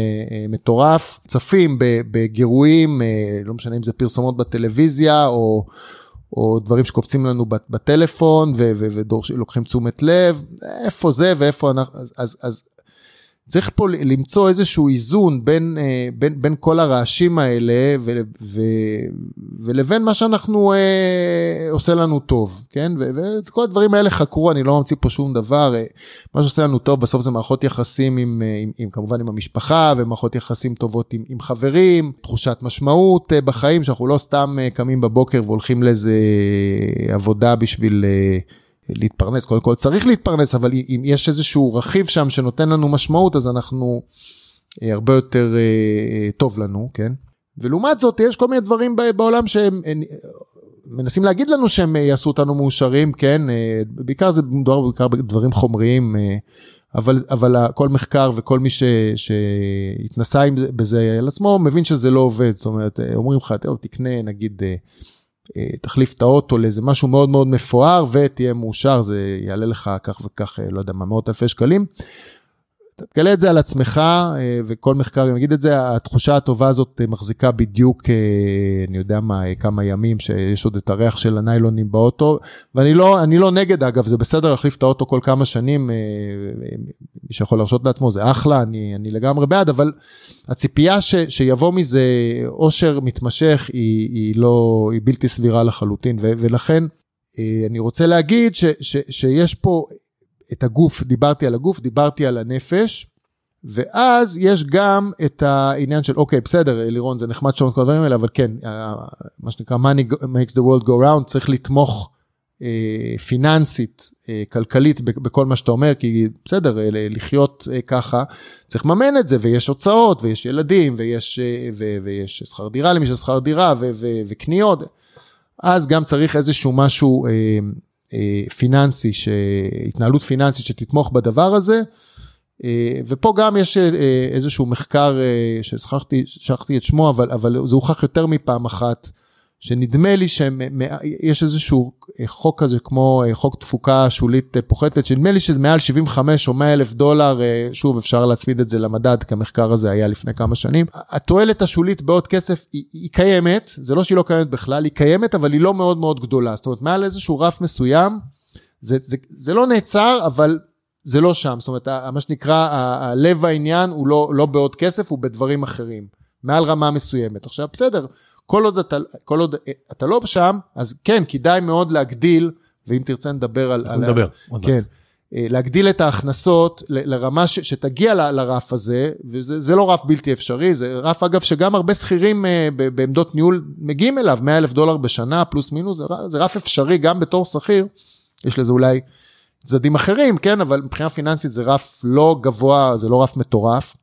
מטורף, צפים בגירויים, לא משנה אם זה פרסומות בטלוויזיה, או דברים שקופצים לנו בטלפון, ולוקחים תשומת לב, איפה זה ואיפה אנחנו, אז צריך פה למצוא איזשהו איזון בין כל הרעשים האלה ולבין מה שאנחנו עושה לנו טוב, כן? ואת כל הדברים האלה חקרו, אני לא ממציא פה שום דבר, מה שעושה לנו טוב בסוף זה מערכות יחסים עם כמובן עם המשפחה, ומערכות יחסים טובות עם חברים, תחושת משמעות בחיים, שאנחנו לא סתם קמים בבוקר והולכים לאיזה עבודה בשביל להתפרנס, קודם כל צריך להתפרנס, אבל אם יש איזשהו רכיב שם שנותן לנו משמעות, אז אנחנו הרבה יותר טוב לנו, כן? ולעומת זאת, יש כל מיני דברים בעולם שהם מנסים להגיד לנו שהם יעשו אותנו מאושרים, כן? בעיקר זה בעיקר דברים חומריים, אבל כל מחקר וכל מי שהתנסה בזה על עצמו, מבין שזה לא עובד, זאת אומרת, אומרים לך, תקנה, נגיד, תחליף את האוטו לאיזה משהו מאוד מאוד מפואר, ותהיה מאושר, זה יעלה לך כך וכך, לא יודע מה, 100,000 שקלים, תגלה את זה על עצמך, וכל מחקר, אני אגיד את זה, התחושה הטובה הזאת מחזיקה בדיוק, אני יודע מה, כמה ימים, שיש עוד את הריח של הניילונים באוטו, ואני לא נגד, אגב, זה בסדר להחליף את האוטו כל כמה שנים, מי שיכול להרשות לעצמו, זה אחלה, אני לגמרי בעד, אבל הציפייה שיבוא מזה אושר מתמשך, היא בלתי סבירה לחלוטין, ולכן אני רוצה להגיד שיש פה את הגוף, דיברתי על הגוף, דיברתי על הנפש, ואז יש גם את העניין של, אוקיי, בסדר, לירון, זה נחמד שעוד כל הדברים האלה, אבל כן, מה שנקרא, money makes the world go round, צריך לתמוך פיננסית, כלכלית, בכל מה שאתה אומר, כי בסדר, לחיות ככה, צריך לממן את זה, ויש הוצאות, ויש ילדים, ויש שכר דירה למי ששכר דירה, וקניות, אז גם צריך איזשהו משהו פיננסי, התנהלות פיננסית שתתמוך בדבר הזה, ופה גם יש איזשהו מחקר ששכחתי את שמו, אבל זה הוכח יותר מפעם אחת, שנדמה לי שיש איזשהו חוק כזה, כמו חוק תפוקה שולית פוחתת, שנדמה לי שזה מעל 75 או 100 אלף דולר, שוב אפשר להצמיד את זה למדד, כי המחקר הזה היה לפני כמה שנים. התועלת השולית בעוד כסף היא קיימת, זה לא שהיא לא קיימת בכלל, היא קיימת, אבל היא לא מאוד מאוד גדולה, זאת אומרת, מעל איזשהו רף מסוים, זה לא נעצר, אבל זה לא שם, זאת אומרת, מה שנקרא, הלב העניין הוא לא בעוד כסף, הוא בדברים אחרים, מעל רמה מסוימת. עכשיו, בסדר, כל עוד אתה לא שם, אז כן, כדאי מאוד להגדיל, ואם תרצה נדבר על... כן, להגדיל את ההכנסות לרמה שתגיע לרף הזה, וזה לא רף בלתי אפשרי, זה רף אגב שגם הרבה שכירים בעמדות ניהול מגיעים אליו, 100 אלף דולר בשנה פלוס מינוס, זה רף אפשרי גם בתור שכיר, יש לזה אולי צדדים אחרים, כן, אבל מבחינה פיננסית זה רף לא גבוה, זה לא רף מטורף,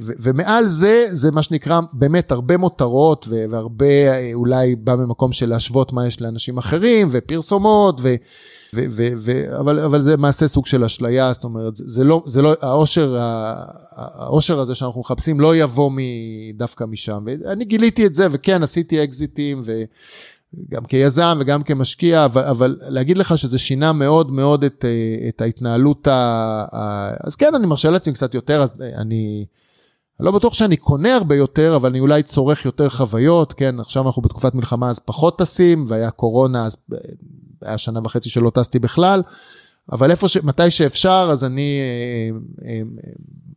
ומעל זה, זה מה שנקרא באמת הרבה מותרות, והרבה אולי בא ממקום של להשוות מה יש לאנשים אחרים, ופרסומות, אבל זה מעשה סוג של אשליה, זאת אומרת, העושר הזה שאנחנו מחפשים לא יבוא דווקא משם, ואני גיליתי את זה, וכן, עשיתי אקזיטים, גם כיזם וגם כמשקיע, אבל להגיד לך שזה שינה מאוד מאוד את ההתנהלות, אז כן, אני מרשה לעצמי קצת יותר, אז אני לא בטוח שאני קונה הרבה יותר, אבל אני אולי צורך יותר חוויות, כן, עכשיו אנחנו בתקופת מלחמה, אז פחות טסים, והיה קורונה, אז היה שנה וחצי שלא טסתי בכלל, אבל מתי שאפשר, אז אני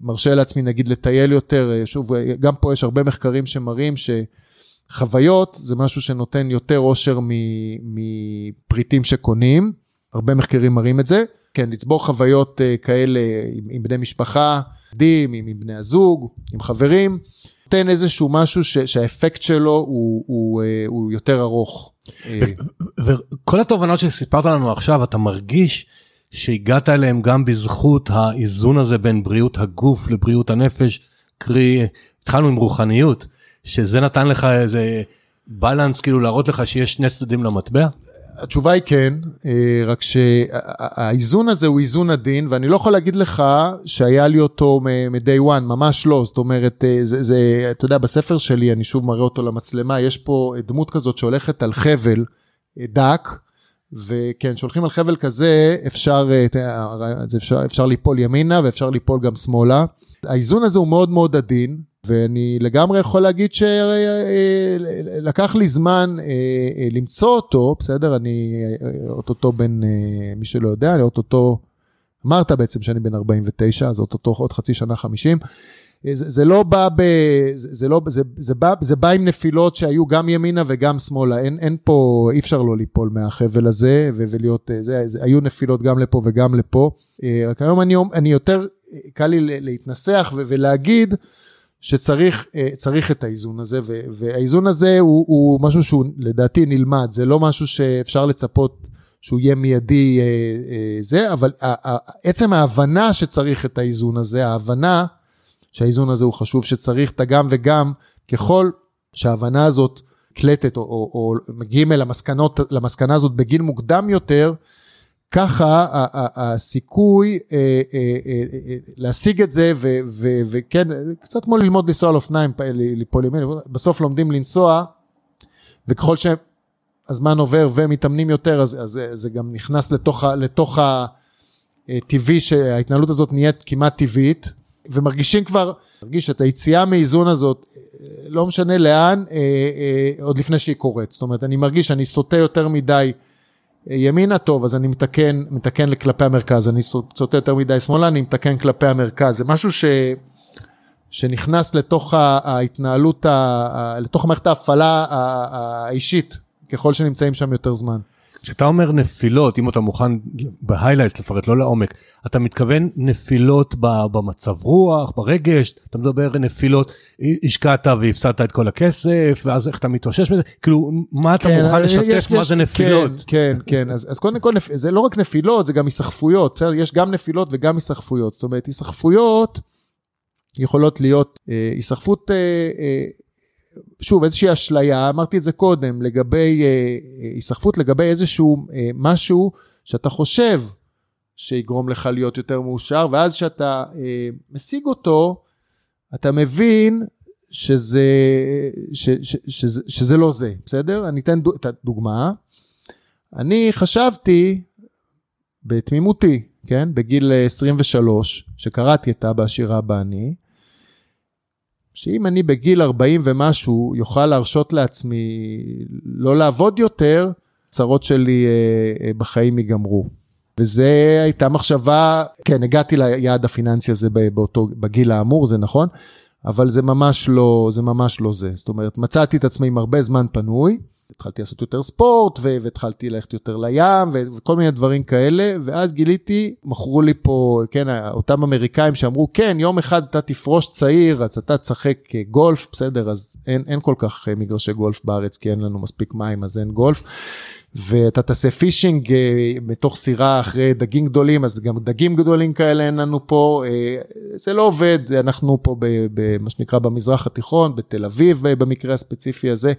מרשה לעצמי, נגיד, לטייל יותר, שוב, גם פה יש הרבה מחקרים שמראים חוויות זה משהו שנותן יותר עושר מפריטים שקונים, הרבה מחקרים מראים את זה, כן, לצבור חוויות כאלה עם בני משפחה, עם בני הזוג, עם חברים, נותן איזשהו משהו שהאפקט שלו הוא יותר ארוך. וכל התובנות שסיפרת לנו עכשיו, אתה מרגיש שהגעת אליהם גם בזכות האיזון הזה בין בריאות הגוף לבריאות הנפש, קרי, התחלנו עם רוחניות, שזה נתן לך איזה בלנס, כאילו להראות לך שיש שני צדדים למטבע? התשובה היא כן, רק שהאיזון הזה הוא איזון עדין, ואני לא יכול להגיד לך שהיה לי אותו מ-day one, ממש לא, זאת אומרת, אתה יודע, בספר שלי, אני שוב מראה אותו למצלמה, יש פה דמות כזאת שהולכת על חבל דק, וכן, שהולכים על חבל כזה, אפשר ליפול ימינה, ואפשר ליפול גם שמאלה, האיזון הזה הוא מאוד מאוד עדין, ואני לגמרי יכול להגיד שלקח לי זמן למצוא אותו, בסדר, אני אותו בין, מי שלא יודע, אני אותו, אמרת בעצם שאני בין 49, אז אותו עוד חצי שנה 50, זה לא בא, זה בא עם נפילות שהיו גם ימינה וגם שמאלה, אין פה, אי אפשר לא ליפול מהחבל הזה, ולהיות, היו נפילות גם לפה וגם לפה, רק היום אני יותר, קל לי להתנסח ולהגיד, שצריך את האיזון הזה, והאיזון הזה הוא משהו שהוא לדעתי נלמד, זה לא משהו שאפשר לצפות שהוא יהיה מיידי זה, אבל עצם ההבנה שצריך את האיזון הזה, ההבנה שהאיזון הזה הוא חשוב, שצריך את הגם וגם, ככל שההבנה הזאת קלטת, או מגיעים למסקנה הזאת בגיל מוקדם יותר, ככה הסיכוי להשיג את זה, וכן, קצת כמו ללמוד לנסוע על אופניים, בסוף לומדים לנסוע, וככל שהזמן עובר ומתאמנים יותר, אז זה גם נכנס לתוך הטבעי, שההתנהלות הזאת נהיית כמעט טבעית, ומרגישים כבר, מרגיש את היציאה מאיזון הזאת, לא משנה לאן, עוד לפני שהיא קורית, זאת אומרת, אני מרגיש שאני סוטה יותר מדי, ימינה טוב, אז אני מתקן לכלפי המרכז, אני סוטה יותר מדי שמאלה, אני מתקן כלפי המרכז, זה משהו שנכנס לתוך ההתנהלות, לתוך מערכת ההפעלה האישית, ככל שנמצאים שם יותר זמן. כשאתה אומר נפילות, אם אתה מוכן בהיילייטס לפרט, לא לעומק, אתה מתכוון נפילות במצב רוח, ברגש, אתה מדבר נפילות, השקעת והפסדת את כל הכסף, ואז איך אתה מתאושש מזה, כאילו, מה אתה מוכן לשתף, מה זה נפילות? כן, אז קודם כל, זה לא רק נפילות, זה גם היסחפויות, יש גם נפילות וגם היסחפויות, זאת אומרת, היסחפויות יכולות להיות, היסחפות שוב, איזושהי אשליה, אמרתי את זה קודם, לגבי היסחפות, לגבי איזשהו משהו שאתה חושב שיגרום לך להיות יותר מאושר, ואז שאתה משיג אותו, אתה מבין שזה לא זה, בסדר? אני אתן את הדוגמה, אני חשבתי בתמימותי, כן? בגיל 23, שקראתי את אבא עשירה בעני, שאם אני בגיל 40 ומשהו יוכל להרשות לעצמי לא לעבוד יותר, צרות שלי בחיים ייגמרו. וזה הייתה מחשבה, כן, הגעתי ליעד הפיננסי הזה באותו, בגיל האמור, זה נכון, אבל זה ממש לא, זה ממש לא זה. זאת אומרת, מצאתי את עצמי עם הרבה זמן פנוי, התחלתי לעשות יותר ספורט, והתחלתי ללכת יותר לים, וכל מיני דברים כאלה, ואז גיליתי, מכרו לי פה, כן, אותם אמריקאים שאמרו, כן, יום אחד אתה תפרוש צעיר, אז אתה תשחק גולף, בסדר, אז אין כל כך מגרשי גולף בארץ, כי אין לנו מספיק מים, אז אין גולף, ואתה תעשה פישינג מתוך סירה אחרי דגים גדולים, אז גם דגים גדולים כאלה אין לנו פה, זה לא עובד, אנחנו פה, במה שנקרא, במזרח התיכון, בתל אביב, במקרה הספציפי הזה,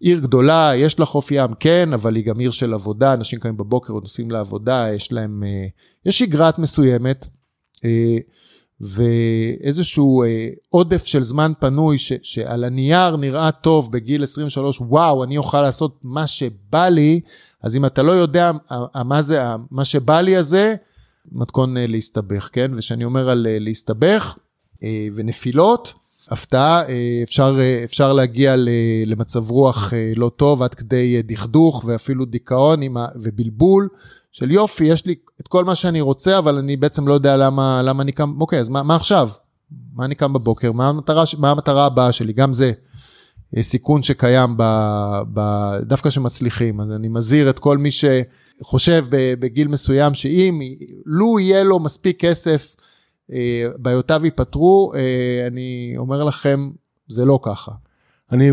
עיר גדולה, יש לה חוף ים, כן, אבל היא גם עיר של עבודה, אנשים קמים בבוקר ונוסעים לעבודה, יש להם, יש שגרת מסוימת, ואיזשהו עודף של זמן פנוי, שעל הנייר נראה טוב בגיל 23, וואו, אני אוכל לעשות מה שבא לי, אז אם אתה לא יודע מה זה, מה שבא לי הזה, מתכון להסתבך, כן, ושאני אומר על להסתבך ונפילות, הפתעה, אפשר להגיע למצב רוח לא טוב, עד כדי דכדוך ואפילו דיכאון ובלבול של יופי, יש לי את כל מה שאני רוצה, אבל אני בעצם לא יודע למה אני קם, אוקיי, אז מה עכשיו? מה אני קם בבוקר? מה המטרה הבאה שלי? גם זה סיכון שקיים דווקא שמצליחים, אז אני מזהיר את כל מי שחושב בגיל מסוים, שאם לא יהיה לו מספיק כסף, בעיותיו ייפטרו, אני אומר לכם, זה לא ככה. אני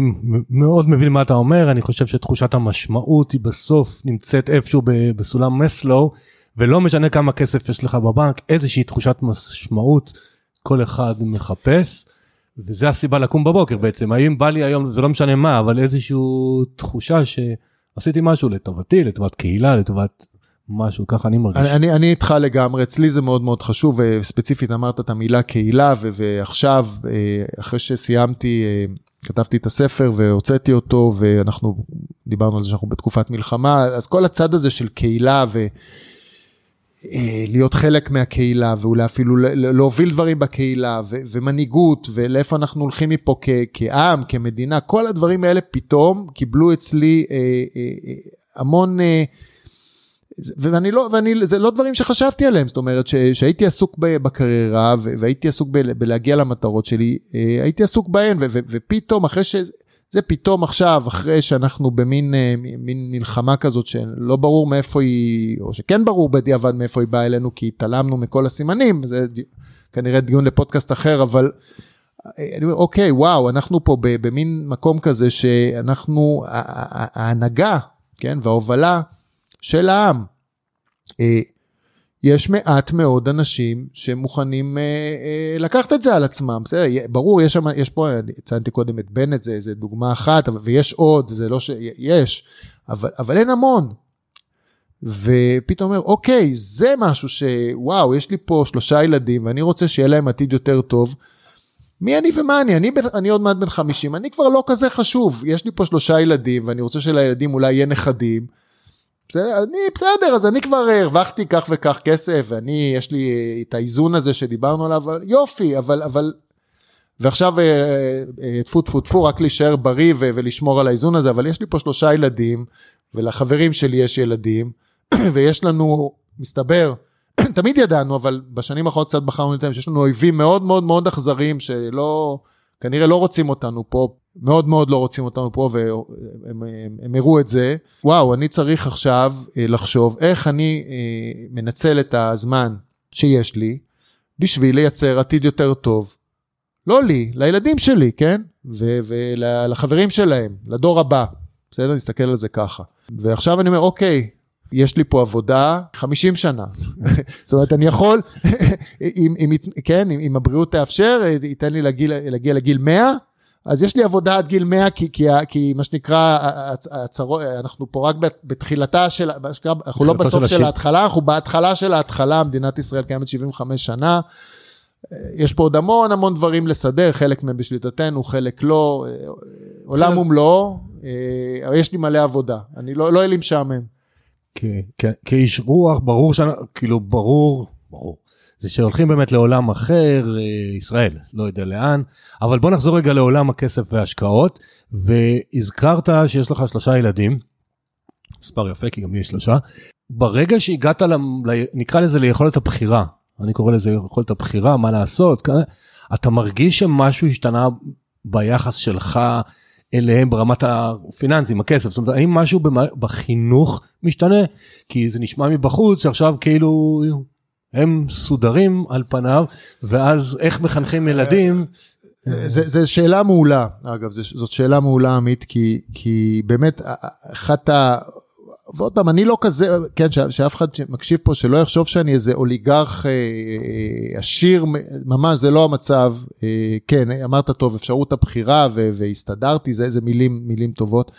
מאוד מבין מה אתה אומר, אני חושב שתחושת המשמעות היא בסוף נמצאת איפשהו בסולם מסלו, ולא משנה כמה כסף יש לך בבנק, איזושהי תחושת משמעות כל אחד מחפש, וזה הסיבה לקום בבוקר בעצם, האם בא לי היום, זה לא משנה מה, אבל איזושהי תחושה שעשיתי משהו לטובתי, לטובת קהילה, לטובת... משהו, ככה אני מרגיש. אני איתך לגמרי, אצלי זה מאוד מאוד חשוב, וספציפית אמרת את המילה קהילה, ועכשיו, אחרי שסיימתי, כתבתי את הספר, והוצאתי אותו, ואנחנו דיברנו על זה שאנחנו בתקופת מלחמה, אז כל הצד הזה של קהילה, ולהיות חלק מהקהילה, ואולי אפילו להוביל דברים בקהילה, ומנהיגות, ולאיפה אנחנו הולכים מפה כעם, כמדינה, כל הדברים האלה פתאום קיבלו אצלי המון... זה לא דברים שחשבתי עליהם, זאת אומרת שהייתי עסוק בקריירה, והייתי עסוק בלהגיע למטרות שלי, הייתי עסוק בהן, ופתאום אחרי זה פתאום עכשיו, אחרי שאנחנו במין מלחמה כזאת, שלא ברור מאיפה היא, או שכן ברור בדיעבד מאיפה היא באה אלינו, כי התעלמנו מכל הסימנים, זה כנראה דיון לפודקאסט אחר, אבל אני אומר, אוקיי, וואו, אנחנו פה במין מקום כזה, שאנחנו, ההנהגה, כן, וההובלה, של העם, יש מעט מאוד אנשים שמוכנים לקחת את זה על עצמם, בסדר, ברור, יש פה, ציינתי קודם את בנט, זה דוגמה אחת, ויש עוד, זה לא שיש, אבל אין המון, ופתאום אומר, אוקיי, זה משהו שוואו, יש לי פה 3 ילדים, ואני רוצה שיהיה להם עתיד יותר טוב, מי אני ומה אני? אני עוד מעט בן 50, אני כבר לא כזה חשוב, יש לי פה 3 ילדים, ואני רוצה שלילדים אולי יהיה נכדים, בסדר, אז אני כבר הרווחתי כך וכך כסף, ואני, יש לי את האיזון הזה שדיברנו עליו, יופי, אבל, ועכשיו, תפו, רק להישאר בריא ולשמור על האיזון הזה, אבל יש לי פה 3 ילדים, ולחברים שלי יש ילדים, ויש לנו, מסתבר, תמיד ידענו, אבל בשנים האחרונות קצת בחרנו איתם, שיש לנו אויבים מאוד מאוד מאוד אכזרים, שלא, כנראה לא רוצים אותנו פה, מאוד מאוד לא רוצים אותנו פה, והם הראו את זה, וואו, אני צריך עכשיו לחשוב, איך אני מנצל את הזמן שיש לי, בשביל לייצר עתיד יותר טוב, לא לי, לילדים שלי, כן? ולחברים שלהם, לדור הבא, בסדר? נסתכל על זה ככה, ועכשיו אני אומר, אוקיי, יש לי פה עבודה 50 שנה, זאת אומרת, אני יכול, אם הבריאות תאפשר, ייתן לי להגיע לגיל 100, אז יש לי עבודה עד גיל 100, כי מה שנקרא, אנחנו פה רק בתחילתה של, אנחנו לא בסוף של ההתחלה, אנחנו בהתחלה של ההתחלה, מדינת ישראל קיימת 75 שנה, יש פה עוד המון המון דברים לסדר, חלק מהם בשליטתנו, חלק לא, עולם ומלואו, יש לי מלא עבודה, אני לא אלים שעמם. כאיש רוח, ברור, כאילו ברור, זה שהולכים באמת לעולם אחר, ישראל, לא יודע לאן, אבל בוא נחזור רגע לעולם הכסף וההשקעות, והזכרת שיש לך 3 ילדים, מספר יפה, כי גם לי 3, ברגע שהגעת, נקרא לזה ליכולת הבחירה, אני קורא לזה יכולת הבחירה, מה לעשות, אתה מרגיש שמשהו השתנה ביחס שלך אליהם ברמת הפיננסים, הכסף, זאת אומרת, האם משהו בחינוך משתנה? כי זה נשמע מבחוץ שעכשיו כאילו הם סודרים על פניו, ואז איך מחנכים ילדים? זו שאלה מעולה, אגב, זאת שאלה מעולה עמית, כי באמת אחת ה... ועוד פעם, אני לא כזה, כן, שאף אחד מקשיב פה, שלא יחשוב שאני איזה אוליגרח עשיר, ממש זה לא המצב, כן, אמרת טוב, אפשרות הבחירה, והסתדרתי, זה מילים טובות,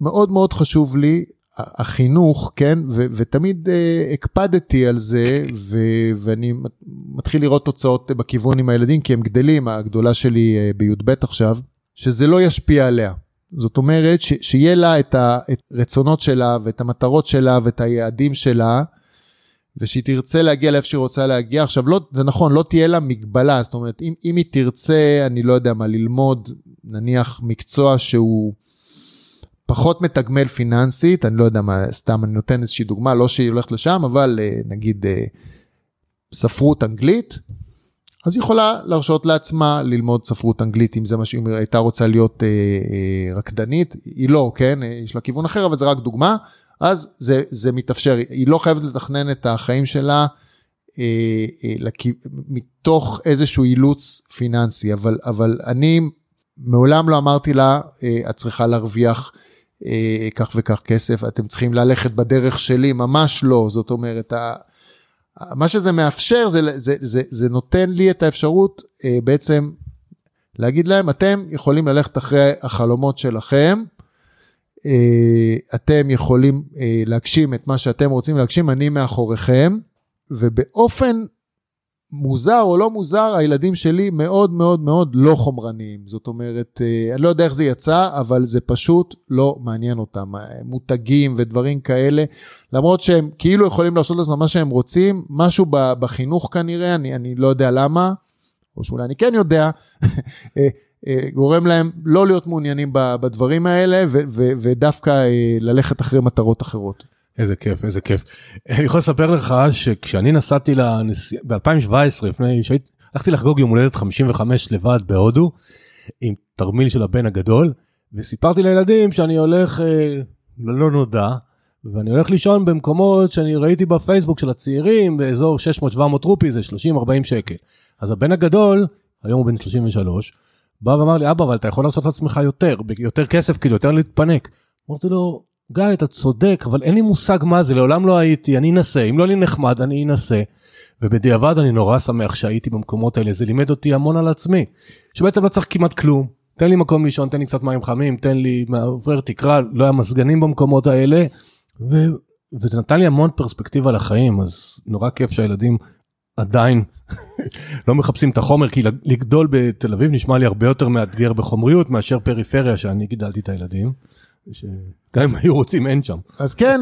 מאוד מאוד חשוב לי, החינוך, כן, ותמיד הקפדתי על זה, ואני מתחיל לראות תוצאות בכיוון עם הילדים, כי הם גדלים, הגדולה שלי בי"ב עכשיו, שזה לא ישפיע עליה, זאת אומרת, שיהיה לה את הרצונות שלה, ואת המטרות שלה, ואת היעדים שלה, ושהיא תרצה להגיע לאיפה שהיא רוצה להגיע. עכשיו, לא, זה נכון, לא תהיה לה מגבלה, זאת אומרת, אם היא תרצה, אני לא יודע מה, ללמוד, נניח, מקצוע שהוא פחות מתגמל פיננסית, אני לא יודע מה, סתם אני נותן איזושהי דוגמה, לא שהיא הולכת לשם, אבל נגיד, ספרות אנגלית, אז היא יכולה להרשות לעצמה ללמוד ספרות אנגלית, אם זה מה שהיא הייתה רוצה להיות רקדנית, היא לא, כן, יש לה כיוון אחר, אבל זה רק דוגמה, אז זה מתאפשר, היא לא חייבת לתכנן את החיים שלה, מתוך איזשהו אילוץ פיננסי, אבל אני מעולם לא אמרתי לה, את צריכה להרוויח כך וכך כסף, אתם צריכים ללכת בדרך שלי, ממש לא, זאת אומרת, מה שזה מאפשר, זה נותן לי את האפשרות בעצם להגיד להם, אתם יכולים ללכת אחרי החלומות שלכם, אתם יכולים להגשים את מה שאתם רוצים להגשים, אני מאחוריכם, ובאופן מוזר או לא מוזר, הילדים שלי מאוד מאוד מאוד לא חומרניים, זאת אומרת, אני לא יודע איך זה יצא, אבל זה פשוט לא מעניין אותם, מותגים ודברים כאלה, למרות שהם כאילו יכולים לעשות לעצמם מה שהם רוצים, משהו בחינוך כנראה, אני לא יודע למה, או שאולי אני כן יודע, גורם להם לא להיות מעוניינים בדברים האלה, ודווקא ללכת אחרי מטרות אחרות. איזה כיף, איזה כיף. אני יכול לספר לך שכשאני נסעתי ב-2017, לפני שהלכתי לחגוג יום הולדת 55 לבד בהודו, עם תרמיל של הבן הגדול, וסיפרתי לילדים שאני הולך, לא נודע, ואני הולך לישון במקומות שאני ראיתי בפייסבוק של הצעירים, באזור 600-700 רופי, זה 30-40 שקל. אז הבן הגדול, היום הוא בן 33, בא ואמר לי, אבא, אבל אתה יכול לעשות לעצמך יותר כסף, כאילו יותר להתפנק. אמרתי לו, גיא, אתה צודק, אבל אין לי מושג מה זה, לעולם לא הייתי, אני אנסה, אם לא לי נחמד, אני אנסה, ובדיעבד אני נורא שמח שהייתי במקומות האלה, זה לימד אותי המון על עצמי, שבעצם לא צריך כמעט כלום, תן לי מקום לישון, תן לי קצת מים חמים, תן לי מעבר תקרה, לא היה מזגנים במקומות האלה, וזה נתן לי המון פרספקטיבה לחיים, אז נורא כיף שהילדים עדיין לא מחפשים את החומר, כי לגדול בתל אביב נשמע לי הרבה יותר מאתגר בחומריות, מאשר פריפריה שאני גידלתי את הילדים. גם אם היו רוצים אין שם. אז כן,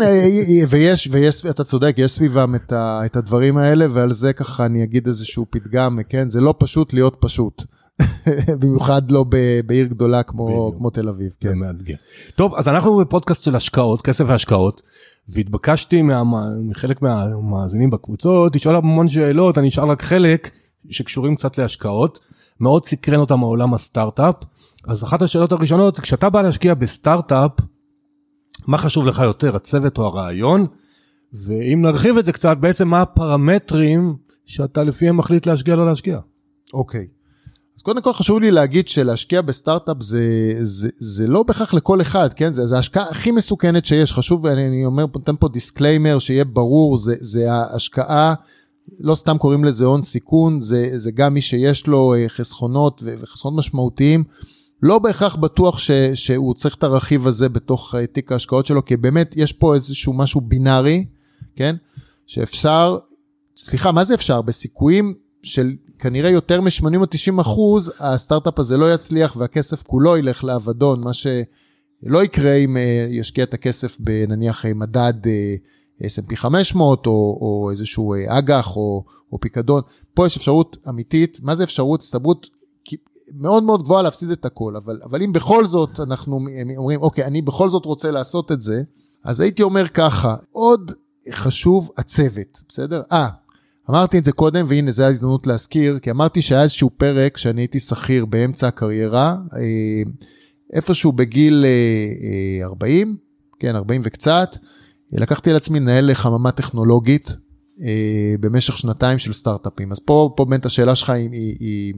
ויש, אתה צודק, יש סביבם את הדברים האלה, ועל זה ככה אני אגיד איזשהו פתגם, כן, זה לא פשוט להיות פשוט, במיוחד לא בעיר גדולה כמו תל אביב. טוב, אז אנחנו בפודקאסט של השקעות, כסף והשקעות, והתבקשתי מחלק מהמאזינים בקבוצות, לשאול המון שאלות, אני אשאל רק חלק שקשורים קצת להשקעות, מאוד סקרן אותם העולם הסטארט-אפ, אז אחת השאלות הראשונות, כשאתה בא להשקיע בסטארט-אפ, מה חשוב לך יותר, הצוות או הרעיון? ואם נרחיב את זה קצת, בעצם מה הפרמטרים שאתה לפיהם מחליט להשקיע, לא להשקיע? אוקיי. אז קודם כל חשוב לי להגיד שלהשקיע בסטארט-אפ זה לא בכך לכל אחד, כן? זה ההשקעה הכי מסוכנת שיש. חשוב, אני אומר, נותן פה דיסקליימר שיהיה ברור, זה ההשקעה, לא סתם קוראים לזה הון סיכון, זה גם מי שיש לו חסכונות וחסכונות משמעותיים, לא בהכרח בטוח שהוא צריך את הרכיב הזה בתוך תיק ההשקעות שלו, כי באמת יש פה איזשהו משהו בינארי, כן? שאפשר, סליחה, מה זה אפשר? בסיכויים של כנראה יותר מ-80 או 90%, הסטארט-אפ הזה לא יצליח והכסף כולו ילך לעבדון, מה שלא יקרה אם ישקיע את הכסף בנניח מדד S&P 500 או איזשהו אג"ח או פיקדון. פה יש אפשרות אמיתית, מה זה אפשרות? הסתברות מאוד מאוד גבוהה להפסיד את הכל, אבל אם בכל זאת אנחנו אומרים, אוקיי, אני בכל זאת רוצה לעשות את זה, אז הייתי אומר ככה, עוד חשוב הצוות, בסדר? אמרתי את זה קודם, והנה, זו ההזדמנות להזכיר, כי אמרתי שהיה איזשהו פרק שאני הייתי שכיר באמצע הקריירה, איפשהו בגיל 40, כן, 40 וקצת, לקחתי על עצמי לנהל חממה טכנולוגית במשך שנתיים של סטארט-אפים. אז פה באמת השאלה שלך היא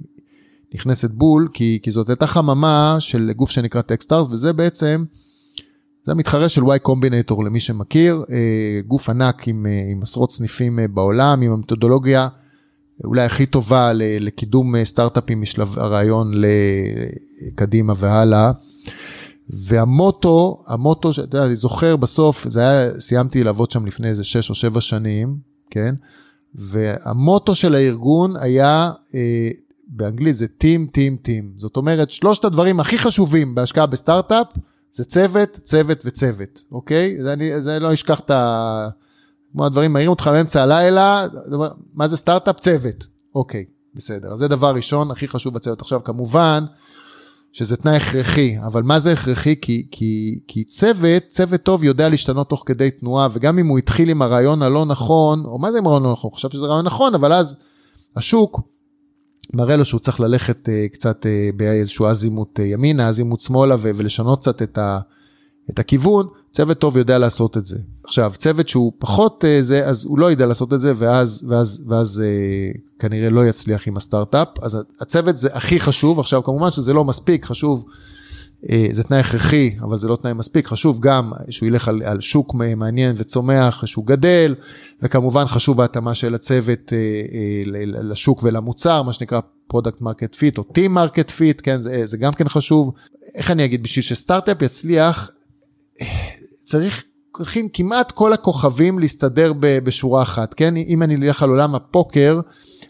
נכנסת בול, כי זאת הייתה חממה של גוף שנקרא Texters, וזה בעצם, זה המתחרה של Y Combinator, למי שמכיר, גוף ענק עם עשרות סניפים בעולם, עם המתודולוגיה אולי הכי טובה לקידום סטארט-אפים משלב הרעיון לקדימה והלאה, והמוטו, אני זוכר בסוף, סיימתי לעבוד שם לפני איזה 6 או 7 שנים, כן? והמוטו של הארגון היה, באנגלית זה Team, Team, Team, זאת אומרת, 3 הדברים הכי חשובים בהשקעה בסטארט-אפ, זה צוות, צוות וצוות, אוקיי? זה לא נשכח את כמו הדברים, מעירים אותך באמצע הלילה, מה זה סטארט-אפ? צוות, אוקיי, בסדר. אז זה דבר ראשון, הכי חשוב בצוות. עכשיו, כמובן, שזה תנאי הכרחי, אבל מה זה הכרחי? כי צוות טוב יודע להשתנות תוך כדי תנועה, וגם אם הוא התחיל עם הרעיון הלא נכון, או מה זה עם הרעיון הלא נכון? חשב שזה רעיון נכון, אבל אז השוק מראה לו שהוא צריך ללכת קצת באיזשהו אזימות ימינה, אזימות שמאלה, ולשנות קצת את הכיוון. צוות טוב יודע לעשות את זה. עכשיו, צוות שהוא פחות זה, אז הוא לא ידע לעשות את זה, ואז כנראה לא יצליח עם הסטארט-אפ. אז הצוות זה הכי חשוב. עכשיו, כמובן שזה לא מספיק, חשוב, זה תנאי הכרחי, אבל זה לא תנאי מספיק. חשוב גם שהוא ילך על שוק מעניין וצומח, שהוא גדל, וכמובן חשוב ההתאמה של הצוות לשוק ולמוצר, מה שנקרא product market fit או team market fit, כן, זה גם כן חשוב. איך אני אגיד, בשביל שסטארט-אפ יצליח, צריכים כמעט כל הכוכבים להסתדר בשורה אחת, כן? אם אני אלך על עולם הפוקר,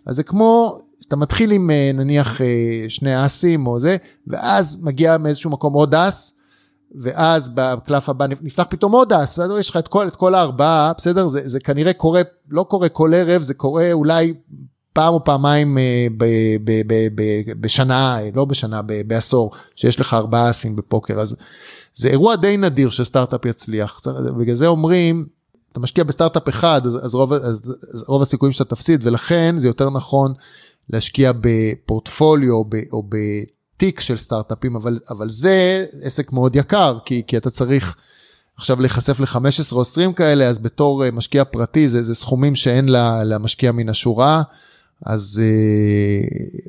אז זה כמו, אתה מתחיל עם נניח 2 אסים או זה, ואז מגיע מאיזשהו מקום עוד אס, ואז בקלף הבא נפתח פתאום עוד אס, ואז יש לך את כל 4, בסדר? זה כנראה קורה, לא קורה כל ערב, זה קורה אולי פעם או פעמיים בשנה, לא בשנה, בעשור, שיש לך 4 אסים בפוקר, אז זה אירוע די נדיר שסטארט-אפ יצליח, בגלל זה אומרים, אתה משקיע בסטארט-אפ אחד, אז רוב הסיכויים שאתה תפסיד, ולכן זה יותר נכון להשקיע בפורטפוליו, או בתיק של סטארט-אפים, אבל זה עסק מאוד יקר, כי אתה צריך עכשיו להיחשף ל-15 או 20 כאלה, אז בתור משקיע פרטי, זה סכומים שאין למשקיע מן השורה, אז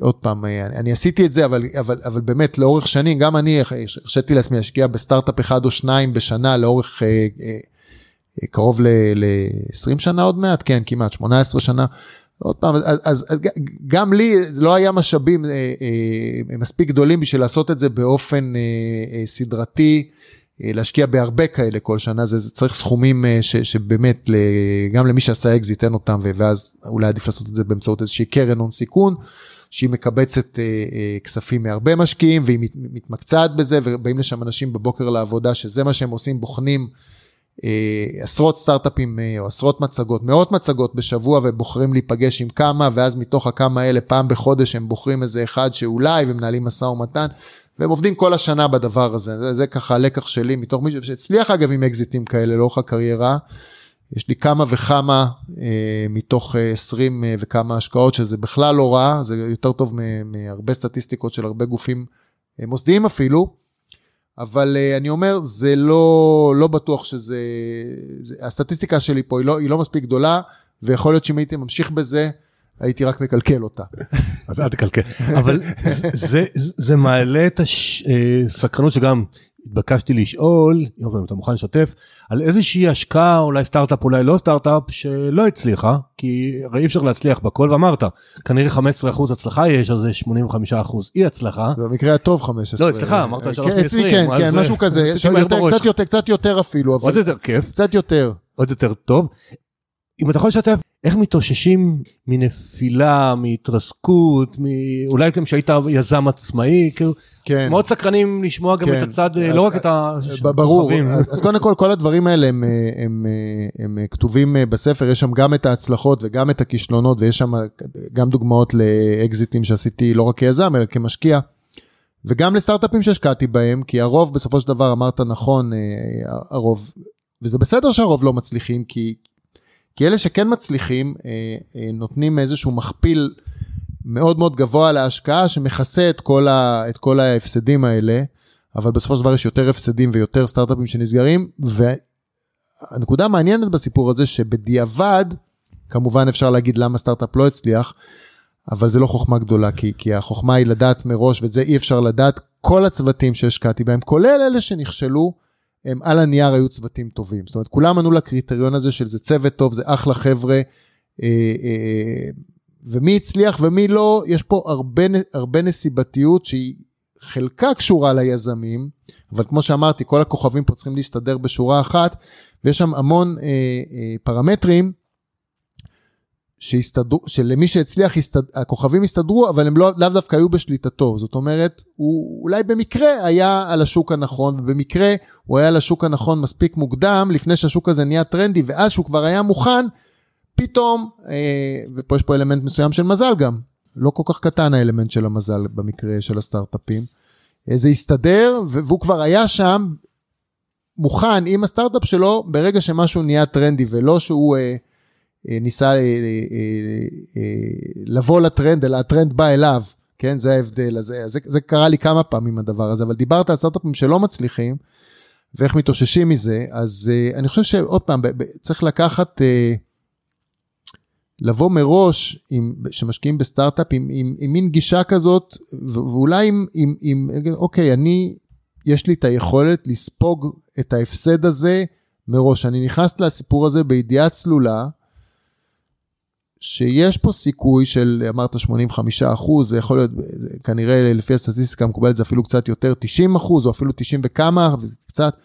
עוד פעם, אני עשיתי את זה, אבל באמת לאורך שנים, גם אני הרשיתי לעצמי להשקיע בסטארט-אפ 1 או 2 בשנה, לאורך קרוב ל-20 שנה עוד מעט, כן, כמעט 18 שנה, עוד פעם, אז גם לי לא היה משאבים מספיק גדולים, בשביל לעשות את זה באופן סדרתי, להשקיע בהרבה כאלה כל שנה, זה צריך סכומים שבאמת, גם למי שעשה אקזיט אין אותם, ואז אולי עדיף לעשות את זה באמצעות איזושהי קרן הון סיכון, שהיא מקבצת כספים מהרבה משקיעים, והיא מתמקצעת בזה, ובאים לשם אנשים בבוקר לעבודה, שזה מה שהם עושים, בוחנים עשרות סטארט-אפים, או עשרות מצגות, מאות מצגות בשבוע, ובוחרים להיפגש עם כמה, ואז מתוך הכמה האלה, פעם בחודש הם בוחרים איזה אחד שאולי, ומנהלים משא ומתן, והם עובדים כל השנה בדבר הזה, זה ככה הלקח שלי, מתוך מישהו שהצליח אגב עם אקזיטים כאלה, לאורך הקריירה, יש לי כמה וכמה, מתוך 20 וכמה השקעות, שזה בכלל לא רע, זה יותר טוב מהרבה סטטיסטיקות של הרבה גופים מוסדיים אפילו, אבל אני אומר, זה לא בטוח שזה, הסטטיסטיקה שלי פה היא לא מספיק גדולה, ויכול להיות שאם הייתי ממשיך בזה, הייתי רק מקלקל אותה. אז אל תקלקל. אבל זה מעלה את הסקרנות שגם התבקשתי לשאול, יופי, אתה מוכן לשתף, על איזושהי השקעה, אולי סטארט-אפ, אולי לא סטארט-אפ, שלא הצליחה, כי אי אפשר להצליח בכל, ואמרת, כנראה 15% הצלחה יש, אז זה 85% אי הצלחה. במקרה הטוב 15. לא, הצלחה, אמרת 3.20. כן, כן, משהו כזה, קצת יותר אפילו. עוד יותר כיף. קצת יותר. עוד יותר טוב. אם אתה יכול לשתף, איך מתאוששים מנפילה, מהתרסקות, אולי גם שהיית יזם עצמאי, מאוד סקרנים לשמוע גם את הצד, לא רק את השוכבים. ברור, אז קודם כל, כל הדברים האלה הם כתובים בספר, יש שם גם את ההצלחות וגם את הכישלונות, ויש שם גם דוגמאות לאקזיטים שעשיתי לא רק כיזם, אלא כמשקיע, וגם לסטארט-אפים שהשקעתי בהם, כי הרוב בסופו של דבר אמרת נכון, הרוב, וזה בסדר שהרוב לא מצליחים, כי אלה שכן מצליחים, נותנים איזשהו מכפיל מאוד מאוד גבוה להשקעה, שמכסה את כל ההפסדים האלה, אבל בסופו של דבר יש יותר הפסדים ויותר סטארט-אפים שנסגרים, והנקודה המעניינת בסיפור הזה, שבדיעבד, כמובן אפשר להגיד למה סטארט-אפ לא הצליח, אבל זה לא חוכמה גדולה, כי החוכמה היא לדעת מראש, וזה אי אפשר לדעת, כל הצוותים שהשקעתי בהם, כולל אלה שנכשלו, הם על הנייר היו צוותים טובים. זאת אומרת, כולם ענו לקריטריון הזה של זה צוות טוב, זה אחלה חבר'ה, ומי הצליח ומי לא, יש פה הרבה נסיבתיות שהיא חלקה קשורה ליזמים, אבל כמו שאמרתי, כל הכוכבים פה צריכים להסתדר בשורה אחת, ויש שם המון פרמטרים, שלמי שהצליח, הכוכבים הסתדרו, אבל הם לאו דווקא היו בשליטתו. זאת אומרת, הוא אולי במקרה היה על השוק הנכון, ובמקרה הוא היה על השוק הנכון מספיק מוקדם, לפני שהשוק הזה נהיה טרנדי, ואז שהוא כבר היה מוכן, פתאום, ופה יש פה אלמנט מסוים של מזל גם, לא כל כך קטן האלמנט של המזל, במקרה של הסטארט-אפים, זה הסתדר, והוא כבר היה שם, מוכן עם הסטארט-אפ שלו, ברגע שמשהו נהיה טרנדי, ולא שהוא ניסה לבוא לטרנד, אלא הטרנד בא אליו, כן, זה ההבדל, זה קרה לי כמה פעמים הדבר הזה, אבל דיברת על סטארט-אפים שלא מצליחים, ואיך מתאוששים מזה, אז אני חושב שעוד פעם, צריך לקחת, לבוא מראש, שמשקיעים בסטארט-אפ, עם מין גישה כזאת, ואולי עם, אוקיי, יש לי את היכולת לספוג את ההפסד הזה מראש, אני נכנס לסיפור הזה בידיעה צלולה, שיש פה סיכוי של, אמרת 85%, זה יכול להיות, כנראה לפי הסטטיסטיקה המקובלת, זה אפילו קצת יותר 90%, או אפילו 90 וכמה, וקצת,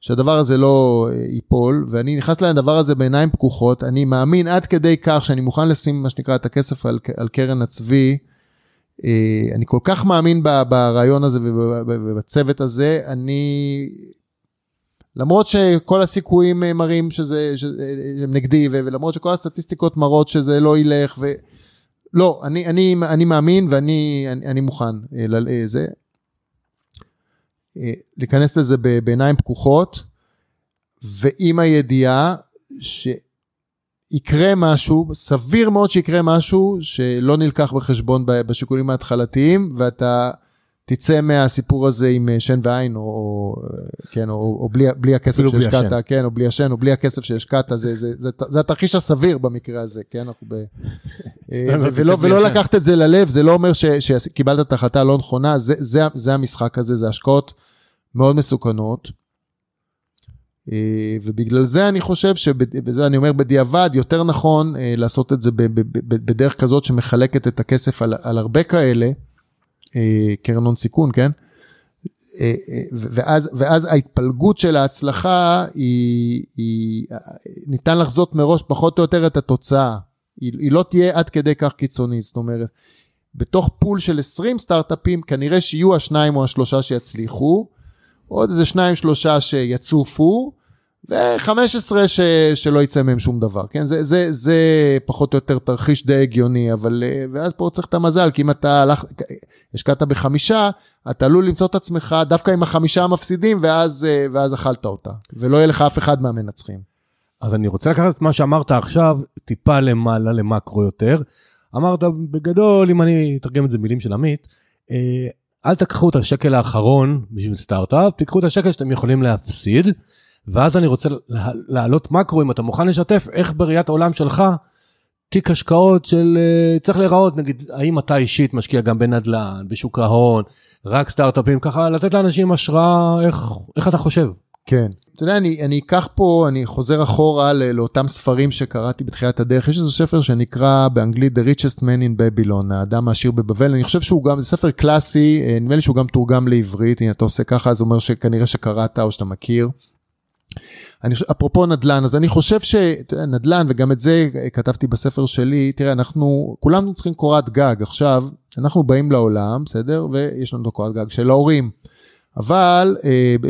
שהדבר הזה לא ייפול, ואני נכנס לדבר הזה בעיניים פקוחות, אני מאמין עד כדי כך, שאני מוכן לשים, מה שנקרא, את הכסף על קרן הצבי, אני כל כך מאמין ברעיון הזה, ובצוות הזה, למרות שכל הסיכויים מראים שזה נגדי, ולמרות שכל הסטטיסטיקות מראות שזה לא ילך, לא, אני מאמין ואני מוכן להיכנס לזה בעיניים פקוחות, ועם הידיעה שיקרה משהו, סביר מאוד שיקרה משהו, שלא נלקח בחשבון בשיקולים ההתחלתיים, ואתה תצא מהסיפור הזה עם שן ועין, או בלי הכסף שהשקעת, כן, או בלי השן, או בלי הכסף שהשקעת, זה התרחיש הסביר במקרה הזה, כן, ולא לקחת את זה ללב, זה לא אומר שקיבלת את החלטה לא נכונה, זה המשחק הזה, זה השקעות מאוד מסוכנות, ובגלל זה אני חושב, שבזה אני אומר בדיעבד, יותר נכון לעשות את זה בדרך כזאת, שמחלקת את הכסף על הרבה כאלה, קרן הון סיכון, כן? ואז ההתפלגות של ההצלחה, ניתן לחזות מראש פחות או יותר את התוצאה. היא לא תהיה עד כדי כך קיצונית, זאת אומרת, בתוך פול של 20 סטארט-אפים, כנראה שיהיו 2 או 3 שיצליחו, עוד איזה 2-3 שיצופו, ו-15 שלא יצא מהם שום דבר, כן? זה פחות או יותר תרחיש די הגיוני, אבל, ואז פה צריך את המזל, כי אם אתה השקעת ב5, אתה עלול למצוא את עצמך דווקא עם ה5 המפסידים, ואז אכלת אותה, ולא יהיה לך אף אחד מהמנצחים. אז אני רוצה לקחת את מה שאמרת עכשיו, טיפה למעלה, למקרו יותר. אמרת בגדול, אם אני אתרגם את זה מילים של עמית, אל תקחו את השקל האחרון בשביל סטארט-אפ, תקחו את השקל שאתם יכולים להפסיד, ואז אני רוצה להעלות מקרו, אם אתה מוכן לשתף, איך בראיית העולם שלך תיק השקעות של צריך להיראות, נגיד, האם אתה אישית משקיע גם בנדל"ן, בשוק ההון, רק סטארט-אפים, ככה לתת לאנשים השראה, איך אתה חושב? כן. אתה יודע, אני אקח פה, אני חוזר אחורה לאותם ספרים שקראתי בתחילת הדרך. יש איזה ספר שנקרא באנגלית The Richest Man in Babylon, האדם העשיר בבבל. אני חושב שהוא גם, זה ספר קלאסי, נדמה לי שהוא גם תורגם לעברית. הנה, אתה עושה ככה, אז אומר שכנראה שקראת או שאתה מכיר. אפרופו נדל"ן, אז אני חושב שנדל"ן, וגם את זה כתבתי בספר שלי, תראה, אנחנו, כולנו צריכים קורת גג. עכשיו, אנחנו באים לעולם, בסדר? ויש לנו קורת גג של ההורים. אבל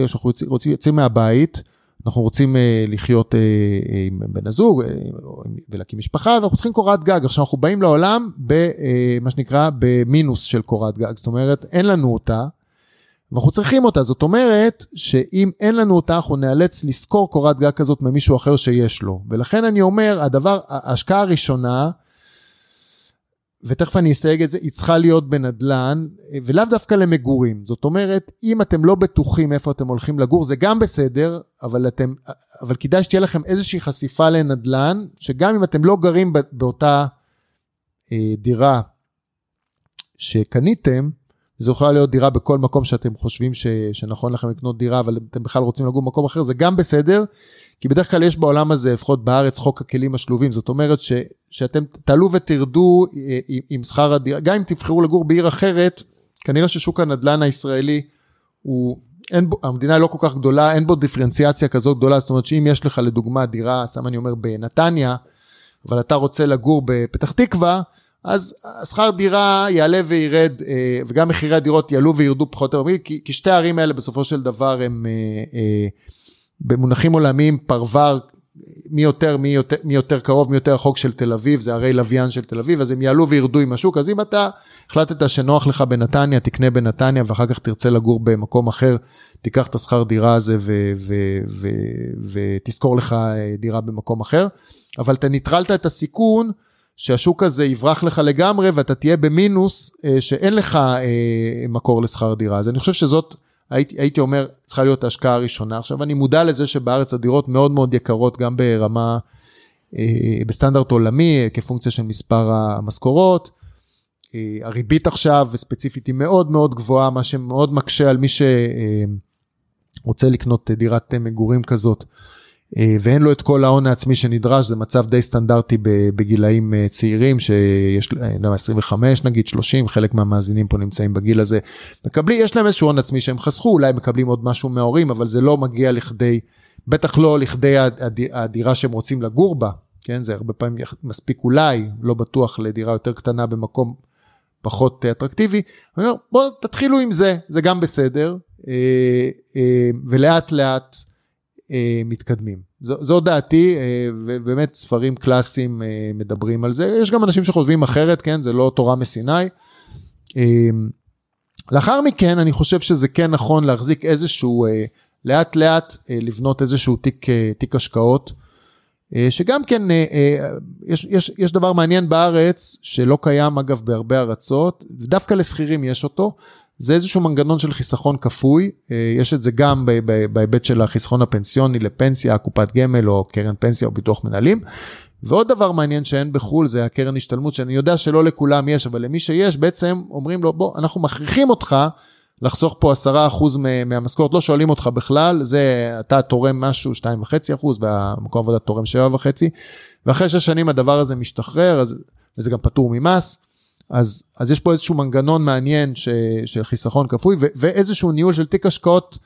אנחנו יוצאים מהבית, אנחנו רוצים לחיות עם בן הזוג, ולהקים משפחה, ואנחנו צריכים קורת גג. עכשיו אנחנו באים לעולם, במה שנקרא, במינוס של קורת גג, זאת אומרת, אין לנו אותה, ואנחנו צריכים אותה, זאת אומרת, שאם אין לנו אותה, אנחנו נאלץ לזכור קורת גג כזאת ממישהו אחר שיש לו, ולכן אני אומר, ההשקעה הראשונה, ותכף אני אסייג את זה, היא צריכה להיות בנדלן, ולאו דווקא למגורים. זאת אומרת, אם אתם לא בטוחים איפה אתם הולכים לגור, זה גם בסדר, אבל כדאי שתהיה לכם איזושהי חשיפה לנדלן, שגם אם אתם לא גרים באותה דירה שקניתם, זה יכול להיות דירה בכל מקום שאתם חושבים שנכון לכם לקנות דירה, אבל אתם בכלל רוצים לגור במקום אחר, זה גם בסדר, כי בדרך כלל יש בעולם הזה, לפחות בארץ, חוק הכלים השלובים, זאת אומרת שאתם תעלו ותרדו עם שכר הדירה, גם אם תבחרו לגור בעיר אחרת, כנראה ששוק הנדלן הישראלי, המדינה לא כל כך גדולה, אין בו דיפרנציאציה כזאת גדולה, זאת אומרת שאם יש לך לדוגמה דירה, סתם אני אומר בנתניה, אבל אתה רוצה לגור בפתח תקווה, אז שכר דירה יעלה וירד, וגם מחירי הדירות יעלו וירדו פחות או יותר, כי שתי הערים האלה בסופו של דבר הם במונחים עולמיים פרבר, מי יותר קרוב, מי יותר רחוק של תל אביב, זה הרי לוויין של תל אביב, אז הם יעלו וירדו עם השוק, אז אם אתה החלטת שנוח לך בנתניה, תקנה בנתניה, ואחר כך תרצה לגור במקום אחר, תיקח את השכר דירה הזה ותזכור לך דירה במקום אחר, אבל אתה נטרלת את הסיכון, שהשוק הזה יברח לך לגמרי, ואתה תהיה במינוס שאין לך מקור לשכר דירה. אז אני חושב שזאת, הייתי אומר, צריכה להיות ההשקעה הראשונה. עכשיו אני מודע לזה שבארץ הדירות מאוד מאוד יקרות, גם ברמה, בסטנדרט עולמי, כפונקציה של מספר המשכורות. הריבית עכשיו, ספציפית, היא מאוד מאוד גבוהה, מה שמאוד מקשה על מי שרוצה לקנות דירת מגורים כזאת. ואין לו את כל ההון העצמי שנדרש, זה מצב די סטנדרטי בגילאים צעירים, שיש להם 25 נגיד, 30, חלק מהמאזינים פה נמצאים בגיל הזה, יש להם איזשהו הון עצמי שהם חסכו, אולי מקבלים עוד משהו מההורים, אבל זה לא מגיע לכדי, בטח לא לכדי הדירה שהם רוצים לגור בה, כן, זה הרבה פעמים מספיק אולי, לא בטוח לדירה יותר קטנה במקום פחות אטרקטיבי, אני אומר, בואו תתחילו עם זה, זה גם בסדר, ולאט לאט, מתקדמים. זו דעתי, ובאמת ספרים קלאסיים מדברים על זה. יש גם אנשים שחושבים אחרת, כן? זה לא תורה מסיני. לאחר מכן, אני חושב שזה כן נכון להחזיק איזשהו, לאט לאט לבנות איזשהו תיק השקעות, שגם כן, יש דבר מעניין בארץ, שלא קיים אגב בהרבה ארצות, ודווקא לסחירים יש אותו, זה איזשהו מנגנון של חיסכון כפוי, יש את זה גם בהיבט של החיסכון הפנסיוני לפנסיה, קופת גמל או קרן פנסיה או ביטוח מנהלים, ועוד דבר מעניין שאין בחול זה הקרן השתלמות, שאני יודע שלא לכולם יש, אבל למי שיש בעצם אומרים לו, בוא, אנחנו מכריחים אותך לחסוך פה 10% מהמשכורת, לא שואלים אותך בכלל, זה אתה תורם משהו 2.5%, במקום עבודה תורם 7.5%, ואחרי 6 שנים הדבר הזה משתחרר, וזה גם פטור ממס, אז יש פה איזשהו מנגנון מעניין של חיסכון כפוי, ואיזשהו ניהול של תיק השקעות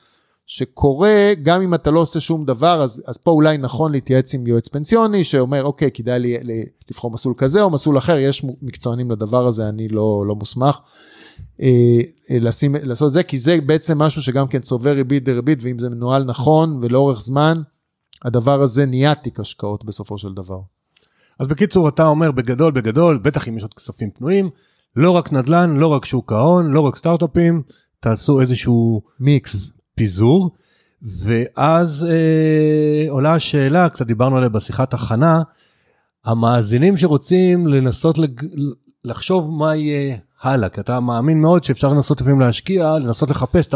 שקורה, גם אם אתה לא עושה שום דבר, אז פה אולי נכון להתייעץ עם יועץ פנסיוני, שאומר, אוקיי, כדאי לי לבחור מסלול כזה או מסלול אחר, יש מקצוענים לדבר הזה, אני לא מוסמך לעשות את זה, כי זה בעצם משהו שגם כן צובר ריבית דריבית, ואם זה מנוהל נכון ולאורך זמן, הדבר הזה נהיה תיק השקעות בסופו של דבר. אז בקיצור, אתה אומר בגדול, בטח אם יש עוד כספים פנויים, לא רק נדל"ן, לא רק שוק ההון, לא רק סטארט-אפים, תעשו איזשהו מיקס, פיזור, ואז עולה השאלה, קצת דיברנו עליה בשיחת הכנה, המאזינים שרוצים לנסות לחשוב מה יהיה הלאה, כי אתה מאמין מאוד שאפשר לנסות לפעמים להשקיע, לנסות לחפש את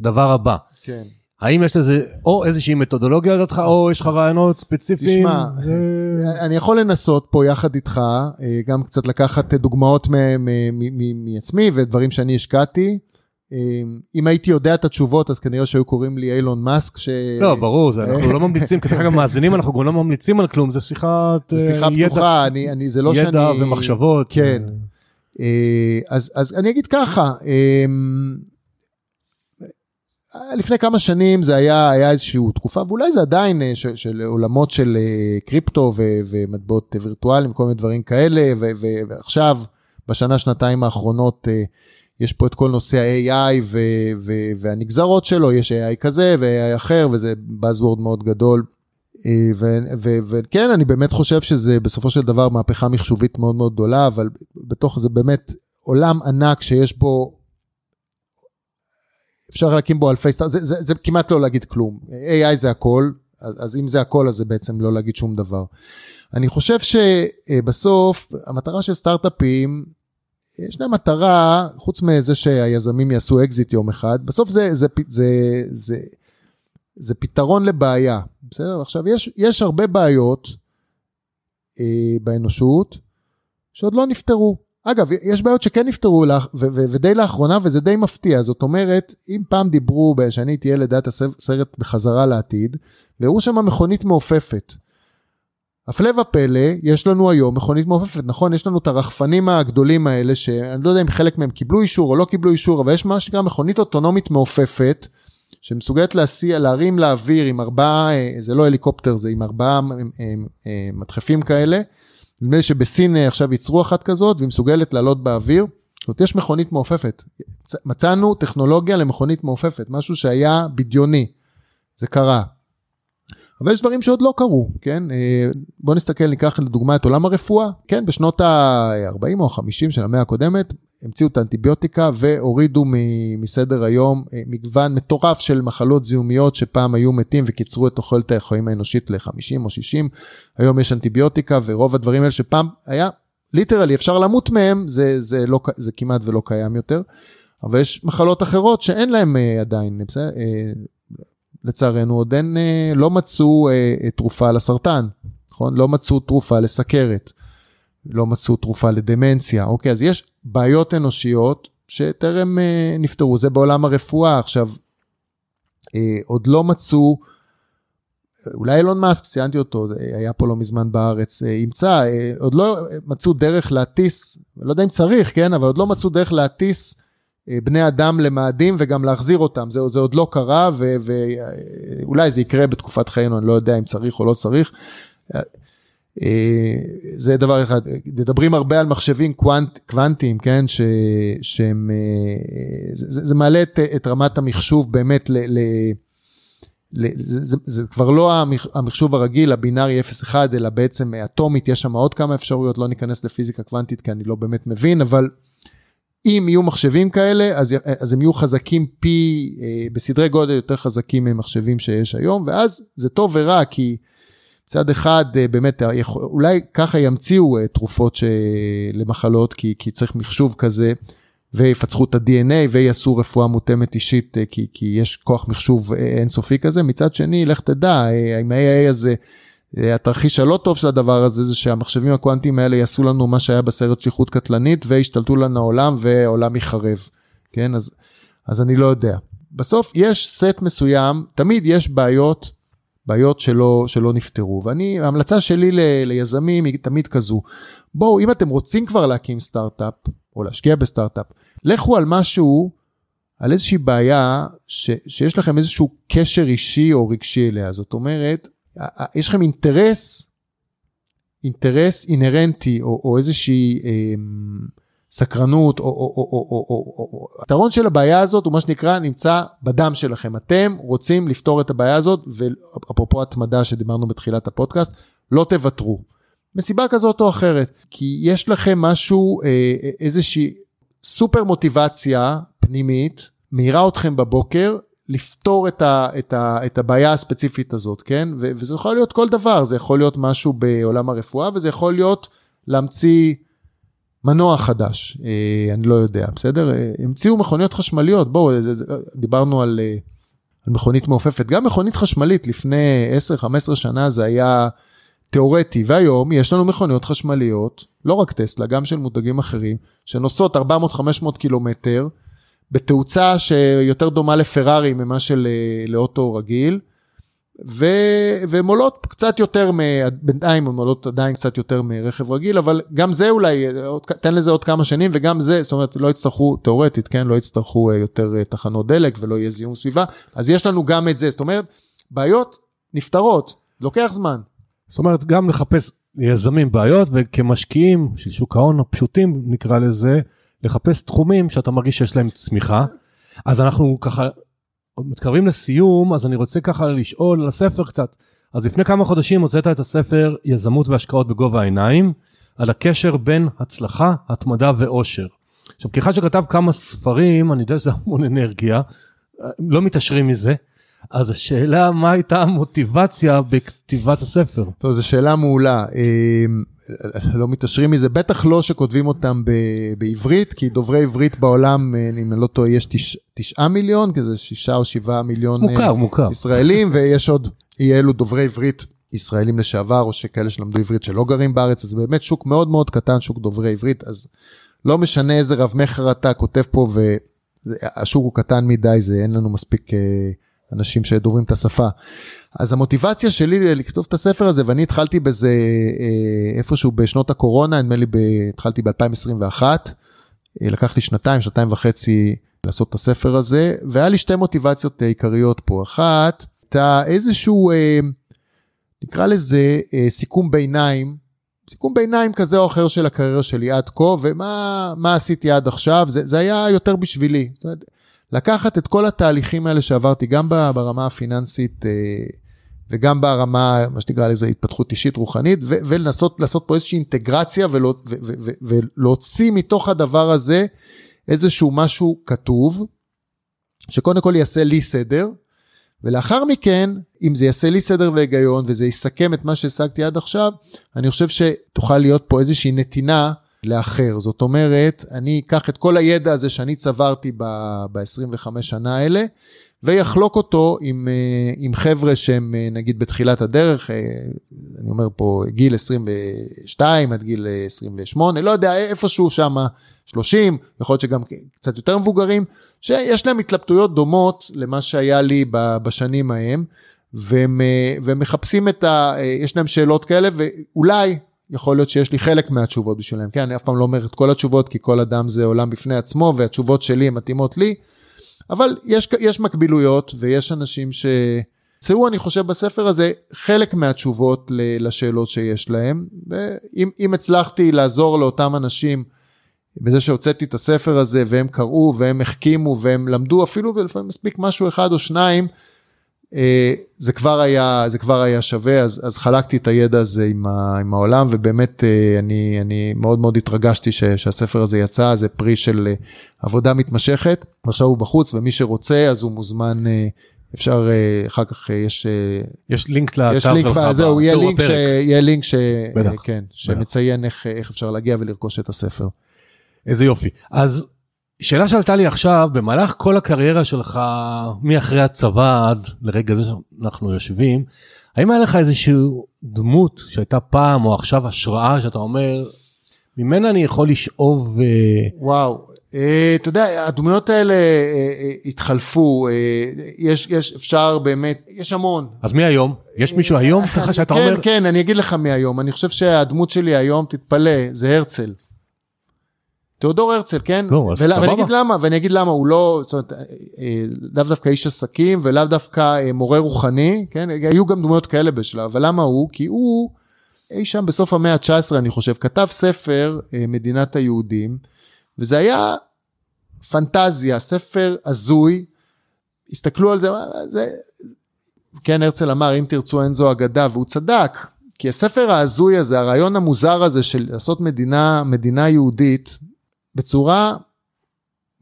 הדבר הבא. כן. האם יש לזה או איזושהי מתודולוגיה לדעתך, או יש לך רעיונות ספציפיים? תשמע, אני יכול לנסות פה יחד איתך, גם קצת לקחת דוגמאות מעצמי ודברים שאני השקעתי. אם הייתי יודע את התשובות, אז כנראה שהיו קוראים לי אילון מאסק. לא, ברור, אנחנו לא ממליצים, ככה גם מאזינים, אנחנו גם לא ממליצים על כלום, זה שיחת פתוחה, ידע ומחשבות. כן, אז אני אגיד ככה, לפני כמה שנים זה היה איזושהי תקופה, ואולי זה עדיין של עולמות של קריפטו ומטבעות וירטואליים, כל מיני דברים כאלה, ועכשיו, בשנה, שנתיים האחרונות, יש פה את כל נושא ה-AI והנגזרות שלו, יש AI כזה ו-AI אחר, וזה Buzzword מאוד גדול, וכן, אני באמת חושב שזה בסופו של דבר מהפכה מחשובית מאוד מאוד גדולה, אבל בתוך זה באמת עולם ענק שיש בו, אפשר להקים בו אלפי סטארט, זה כמעט לא להגיד כלום, AI זה הכל, אז אם זה הכל, אז זה בעצם לא להגיד שום דבר. אני חושב שבסוף, המטרה של סטארט-אפים, ישנה מטרה, חוץ מזה שהיזמים יעשו אקזיט יום אחד, בסוף זה פתרון לבעיה, בסדר? עכשיו, יש הרבה בעיות באנושות, שעוד לא נפתרו. אגב, יש בעיות שכן נפתרו, ודי לאחרונה, וזה די מפתיע. זאת אומרת, אם פעם דיברו, שאני הייתי ילד, את הסרט בחזרה לעתיד, והראו שם מכונית מעופפת. הפלא ופלא, יש לנו היום מכונית מעופפת, נכון? יש לנו את הרחפנים הגדולים האלה, שאני לא יודע אם חלק מהם קיבלו אישור או לא קיבלו אישור, אבל יש מה שנקרא מכונית אוטונומית מעופפת, שמסוגלת להרים לאוויר עם 4, זה לא הליקופטר, זה עם 4 מדחפים כאלה, נדמה לי שבסין עכשיו ייצרו אחת כזאת, והיא מסוגלת לעלות באוויר, זאת אומרת, יש מכונית מעופפת, מצאנו טכנולוגיה למכונית מעופפת, משהו שהיה בדיוני, זה קרה. אבל יש דברים שעוד לא קרו, כן? בואו נסתכל, ניקח לדוגמה את עולם הרפואה, כן? בשנות ה-40 או 50 של המאה הקודמת, המציאו את האנטיביוטיקה, והורידו מסדר היום מגוון מטורף של מחלות זיהומיות, שפעם היו מתים וקיצרו את אוכלת החיים האנושית ל-50 או 60, היום יש אנטיביוטיקה, ורוב הדברים האלה שפעם היה, ליטרלי, אפשר למות מהם, זה כמעט ולא קיים יותר, אבל יש מחלות אחרות שאין להם עדיין, בסדר? לצערנו, עוד לא מצאו תרופה לסרטן, נכון? לא מצאו תרופה לסכרת, לא מצאו תרופה לדמנציה, אוקיי, אז יש בעיות אנושיות שטרם נפטרו, זה בעולם הרפואה, עכשיו, עוד לא מצאו, אולי אילון מאסק, ציינתי אותו, היה פה לא מזמן בארץ, ימצא, עוד לא מצאו דרך להטיס, לא יודע אם צריך, כן, אבל עוד לא מצאו דרך להטיס, בני אדם למאדים וגם להחזיר אותם, זה עוד לא קרה, ואולי זה יקרה בתקופת חיינו, אני לא יודע אם צריך או לא צריך, זה דבר אחד, מדברים הרבה על מחשבים קוונטיים, כן, שהם, זה מעלה את רמת המחשוב באמת, זה כבר לא המחשוב הרגיל, הבינארי 0-1, אלא בעצם אטומית, יש שם עוד כמה אפשרויות, לא ניכנס לפיזיקה קוונטית, כי אני לא באמת מבין, אבל, אם יהיו מחשבים כאלה, אז הם יהיו חזקים בסדרי גודל יותר חזקים ממחשבים שיש היום, ואז זה טוב ורע, כי מצד אחד, באמת, אולי ככה ימציאו תרופות למחלות, כי צריך מחשוב כזה, ויפצחו את ה-DNA, ויעשו רפואה מותאמת אישית, כי יש כוח מחשוב אינסופי כזה, מצד שני, לך תדע, עם ה-AI הזה, התרחיש הלא טוב של הדבר הזה, זה שהמחשבים הקוונטיים האלה יעשו לנו מה שהיה בסרט שליחות קטלנית, והשתלטו לנו העולם, והעולם יחרב. כן? אז אני לא יודע. בסוף יש סט מסוים, תמיד יש בעיות שלא נפטרו, ואני, ההמלצה שלי ליזמים היא תמיד כזו, בואו, אם אתם רוצים כבר להקים סטארט-אפ, או להשקיע בסטארט-אפ, לכו על משהו, על איזושהי בעיה, שיש לכם איזשהו קשר אישי או רגשי אליה, זאת אומרת, יש לכם אינטרס אינהרנטי, או איזושהי סקרנות, או היתרון של הבעיה הזאת, הוא מה שנקרא, נמצא בדם שלכם. אתם רוצים לפתור את הבעיה הזאת, ואפרופו התמדה שדיברנו בתחילת הפודקאסט, לא תוותרו. מסיבה כזאת או אחרת, כי יש לכם משהו, איזושהי סופר מוטיבציה פנימית, מהירה אתכם בבוקר, לפתור את הבעיה הספציפית הזאת, כן? וזה יכול להיות כל דבר, זה יכול להיות משהו בעולם הרפואה, וזה יכול להיות להמציא מנוע חדש, אני לא יודע, בסדר? המציאו מכוניות חשמליות, בואו, דיברנו על על מכונית מעופפת, גם מכונית חשמלית לפני 10-15 שנה זה היה תיאורטי, והיום יש לנו מכוניות חשמליות, לא רק טסלה, גם של מותגים אחרים, שנוסעות 400-500 קילומטר, בתאוצה שיותר דומה לפרארי ממה של לאוטו רגיל, והן עולות קצת יותר, בינתיים הן עולות עדיין קצת יותר מרכב רגיל, אבל גם זה אולי, תן לזה עוד כמה שנים, וגם זה, זאת אומרת, לא יצטרכו, תיאורטית, כן, לא יצטרכו יותר תחנות דלק, ולא יהיה זיהום סביבה, אז יש לנו גם את זה, זאת אומרת, בעיות נפתרות, לוקח זמן. זאת אומרת, גם לחפש יזמים בעיות, וכמשקיעים של שוק ההון הפשוטים, נקרא לזה, לחפש תחומים שאתה מרגיש שיש להם צמיחה, אז אנחנו ככה, מתקרבים לסיום, אז אני רוצה ככה לשאול על הספר קצת. אז לפני כמה חודשים הוצאת את הספר יזמות והשקעות בגובה העיניים, על הקשר בין הצלחה, התמדה ואושר. עכשיו, כאחד שכתב כמה ספרים, אני יודע שזה המון אנרגיה, לא מתעשרים מזה, אז השאלה מה הייתה המוטיבציה בכתיבת הספר? טוב, זו שאלה מעולה. לא מתעשרים מזה, בטח לא שכותבים אותם בעברית, כי דוברי עברית בעולם, אם אני לא טועה, יש 9 מיליון, כזה 6 או 7 מיליון ישראלים, ויש עוד אי אלו דוברי עברית ישראלים לשעבר, או שכאלה שלמדו עברית שלא גרים בארץ, אז באמת שוק מאוד מאוד קטן, שוק דוברי עברית, אז לא משנה איזה רב מחר אתה כותב פה, והשוק הוא קטן מדי, זה אין לנו מספיק אנשים שדוברים את השפה. אז המוטיבציה שלי לכתוב את הספר הזה, ואני התחלתי בזה איפשהו בשנות הקורונה, נדמה לי, התחלתי ב-2021, לקח לי 2.5 שנתיים לעשות את הספר הזה, והיה לי 2 מוטיבציות עיקריות פה. אחת, הייתה איזשהו, נקרא לזה, סיכום ביניים כזה או אחר של הקריירה שלי עד כה, ומה עשיתי עד עכשיו, זה היה יותר בשבילי. זאת אומרת, לקחת את כל התהליכים האלה שעברתי, גם ברמה הפיננסית, וגם ברמה, מה שנקרא לזה, התפתחות אישית רוחנית, ולנסות לעשות פה איזושהי אינטגרציה, ולהוציא מתוך הדבר הזה, איזשהו משהו כתוב, שקודם כל יעשה לי סדר, ולאחר מכן, אם זה יעשה לי סדר והיגיון, וזה יסכם את מה שהשגתי עד עכשיו, אני חושב שתוכל להיות פה איזושהי נתינה, לאחר. זאת אומרת, אני אקח את כל הידע הזה שאני צברתי ב-25 שנה האלה, ויחלוק אותו עם חבר'ה שהם נגיד בתחילת הדרך, אני אומר פה גיל 22 עד גיל 28, לא יודע, איפשהו שם 30, יכול להיות שגם קצת יותר מבוגרים, שיש להם התלבטויות דומות למה שהיה לי בשנים ההם, והם מחפשים יש להם שאלות כאלה, ואולי יכול להיות שיש לי חלק מהתשובות בשבילם, כן, אני אף פעם לא אומר את כל התשובות, כי כל אדם זה עולם בפני עצמו, והתשובות שלי הן מתאימות לי, אבל יש מקבילויות, ויש אנשים שצאו, אני חושב, בספר הזה, חלק מהתשובות לשאלות שיש להם, ואם הצלחתי לעזור לאותם אנשים, בזה שהוצאתי את הספר הזה, והם קראו, והם החכימו, והם למדו, אפילו לפעמים מספיק משהו אחד או שניים, זה כבר היה שווה, אז חלקתי את הידע הזה עם העולם, ובאמת אני מאוד מאוד התרגשתי שהספר הזה יצא, זה פרי של עבודה מתמשכת, ועכשיו הוא בחוץ, ומי שרוצה, אז הוא מוזמן, אפשר, אחר כך יש לינק לאתר שלך, זהו, יהיה לינק שמציין איך אפשר להגיע ולרכוש את הספר. איזה יופי. אז שאלה שעלתה לי עכשיו, במהלך כל הקריירה שלך, מאחרי הצבא עד לרגע זה שאנחנו יושבים, האם היה לך איזושהי דמות שהייתה פעם או עכשיו השראה שאתה אומר, ממנה אני יכול לשאוב? וואו, אתה יודע, הדמויות האלה התחלפו, אפשר באמת, יש המון. אז מי היום? יש מישהו היום ככה שאתה אומר? כן, אני אגיד לך מי היום, אני חושב שהדמות שלי היום, תתפלא, זה הרצל. תיאודור הרצל, כן? ואני אגיד למה, הוא לא, זאת אומרת, לאו דווקא איש עסקים, ולאו דווקא מורה רוחני, כן? היו גם דמויות כאלה בשלב, אבל למה הוא? כי הוא, אי שם בסוף המאה ה-19, אני חושב, כתב ספר, מדינת היהודים, וזה היה פנטזיה, ספר הזוי, הסתכלו על זה, כן, הרצל אמר, אם תרצו אין זו אגדה, והוא צדק, כי הספר ההזוי הזה, הרעיון המוזר הזה של לעשות מדינה יהודית, בצורה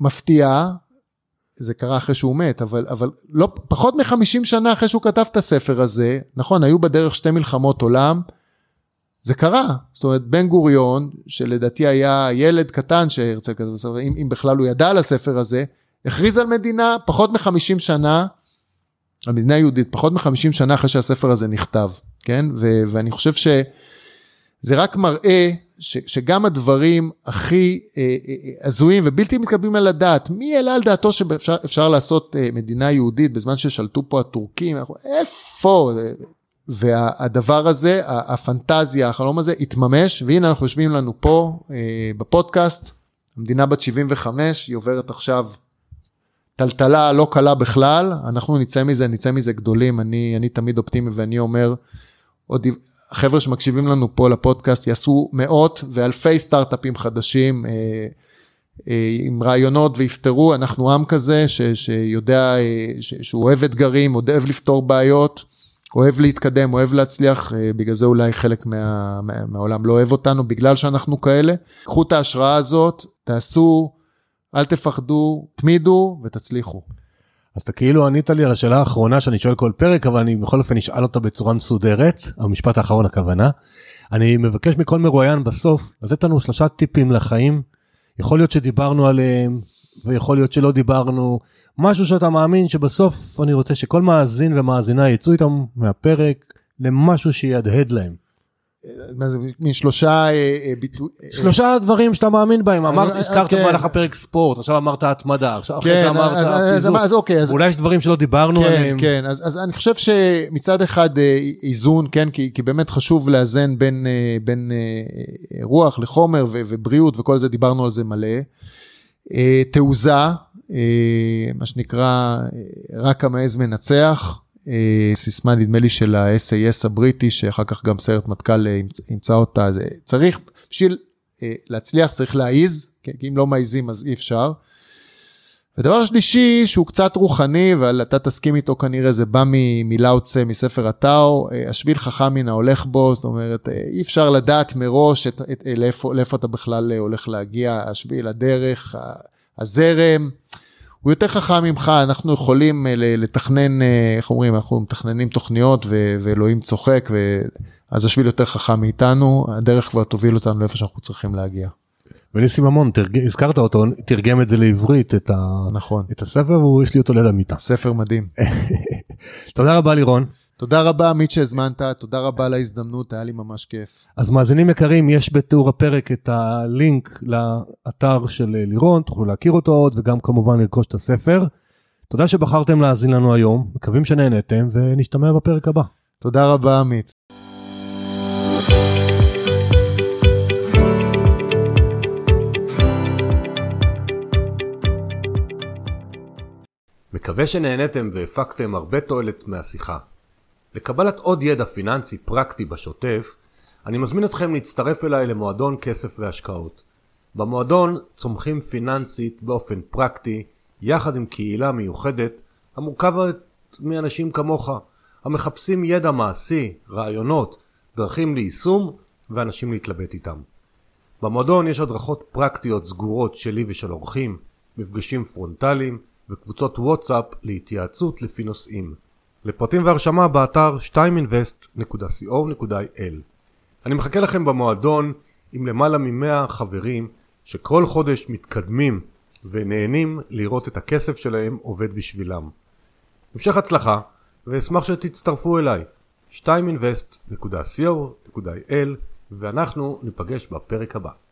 מפתיעה, זה קרה אחרי שהוא מת, אבל לא, פחות מ-50 שנה אחרי שהוא כתב את הספר הזה, נכון, היו בדרך 2 מלחמות עולם, זה קרה, זאת אומרת, בן גוריון, שלדעתי היה ילד קטן שהרצל כתב הספר, אם בכלל הוא ידע על הספר הזה, הכריז על מדינה, פחות מ-50 שנה, המדינה היהודית, פחות מ-50 שנה אחרי שהספר הזה נכתב, כן? ואני חושב שזה רק מראה שגם הדברים הכי הזויים ובלתי מתקבלים על הדעת, מי העלה על דעתו שאפשר לעשות מדינה יהודית בזמן ששלטו פה הטורקים, איפה? והדבר הזה, הפנטזיה, החלום הזה התממש, והנה אנחנו יושבים לנו פה בפודקאסט, המדינה בת 75, היא עוברת עכשיו טלטלה לא קלה בכלל, אנחנו נצא מזה גדולים, אני תמיד אופטימי ואני אומר, עוד החבר'ה שמקשיבים לנו פה לפודקאסט יעשו מאות ואלפי סטארט-אפים חדשים עם רעיונות ויפתרו, אנחנו עם כזה שיודע, שהוא אוהב אתגרים, אוהב לפתור בעיות, אוהב להתקדם, אוהב להצליח, בגלל זה אולי חלק מהעולם לא אוהב אותנו, בגלל שאנחנו כאלה. קחו את ההשראה הזאת, תעשו, אל תפחדו, תמידו ותצליחו. אז אתה כאילו ענית לי על השאלה האחרונה שאני שואל כל פרק, אבל אני בכל אופן אשאל אותה בצורה מסודרת, המשפט האחרון הכוונה. אני מבקש מכל מרואיין בסוף, לתת לנו 3 טיפים לחיים, יכול להיות שדיברנו עליהם, ויכול להיות שלא דיברנו, משהו שאתה מאמין שבסוף אני רוצה שכל מאזין ומאזינה יצאו איתם מהפרק למשהו שידהד להם. משלושה ביטויים. 3 דברים שאתה מאמין בהם, הזכרת במהלך הפרק ספורט, עכשיו אמרת התמדה, אחרי זה אמרת פיזור, אולי יש דברים שלא דיברנו עליהם. כן, אז אני חושב שמצד אחד איזון, כי באמת חשוב לאזן בין רוח לחומר ובריאות וכל זה, דיברנו על זה מלא. תעוזה, מה שנקרא, רק המעז מנצח, סיסמה נדמה לי של ה-SAS הבריטי, שאחר כך גם סרט מטכ"ל ימצא אותה, צריך, בשביל להצליח צריך להעיז, כי אם לא מעיזים אז אי אפשר. ודבר שלישי, שהוא קצת רוחני, אבל אתה תסכים איתו כנראה, זה בא מלאוצה, מספר הטאו, השביל חכם מן ההולך בו, זאת אומרת, אי אפשר לדעת מראש לאיפה אתה בכלל הולך להגיע, השביל, הדרך, הזרם, הוא יותר חכם ממך, אנחנו יכולים לתכנן, איך אומרים, אנחנו מתכננים תוכניות, ואלוהים צוחק, אז השביל יותר חכם מאיתנו, הדרך כבר תוביל אותנו לאיפה שאנחנו צריכים להגיע. וניסים המון, הזכרת אותו, תרגם את זה לעברית, נכון. את הספר, והוא יש לי אותו ליד המיטה. ספר מדהים. תודה רבה לירון. תודה רבה עמית שהזמנת, תודה רבה על ההזדמנות, היה לי ממש כיף. אז מאזינים יקרים, יש בתיאור הפרק את הלינק לאתר של לירון, תוכלו להכיר אותו עוד, וגם כמובן לרכוש את הספר. תודה שבחרתם להאזין לנו היום, מקווים שנהנתם, ונשתמע בפרק הבא. תודה רבה עמית. מקווה שנהנתם והפקתם הרבה תועלת מהשיחה. לקבלת עוד ידע פיננסי פרקטי בשוטף, אני מזמין אתכם להצטרף אליי למועדון כסף והשקעות. במועדון צומחים פיננסית באופן פרקטי, יחד עם קהילה מיוחדת, המורכבת מאנשים כמוך, המחפשים ידע מעשי, רעיונות, דרכים ליישום ואנשים להתלבט איתם. במועדון יש הדרכות פרקטיות סגורות שלי ושל אורחים, מפגשים פרונטליים, וקבוצות וואטסאפ להתייעצות לפי נושאים. לפרטים והרשמה באתר 2invest.co.il. אני מחכה לכם במועדון עם למעלה מ100 חברים שכל חודש מתקדמים ונהנים לראות את הכסף שלהם עובד בשבילם. המשך הצלחה ואשמח שתצטרפו אליי. 2invest.co.il ואנחנו ניפגש בפרק הבא.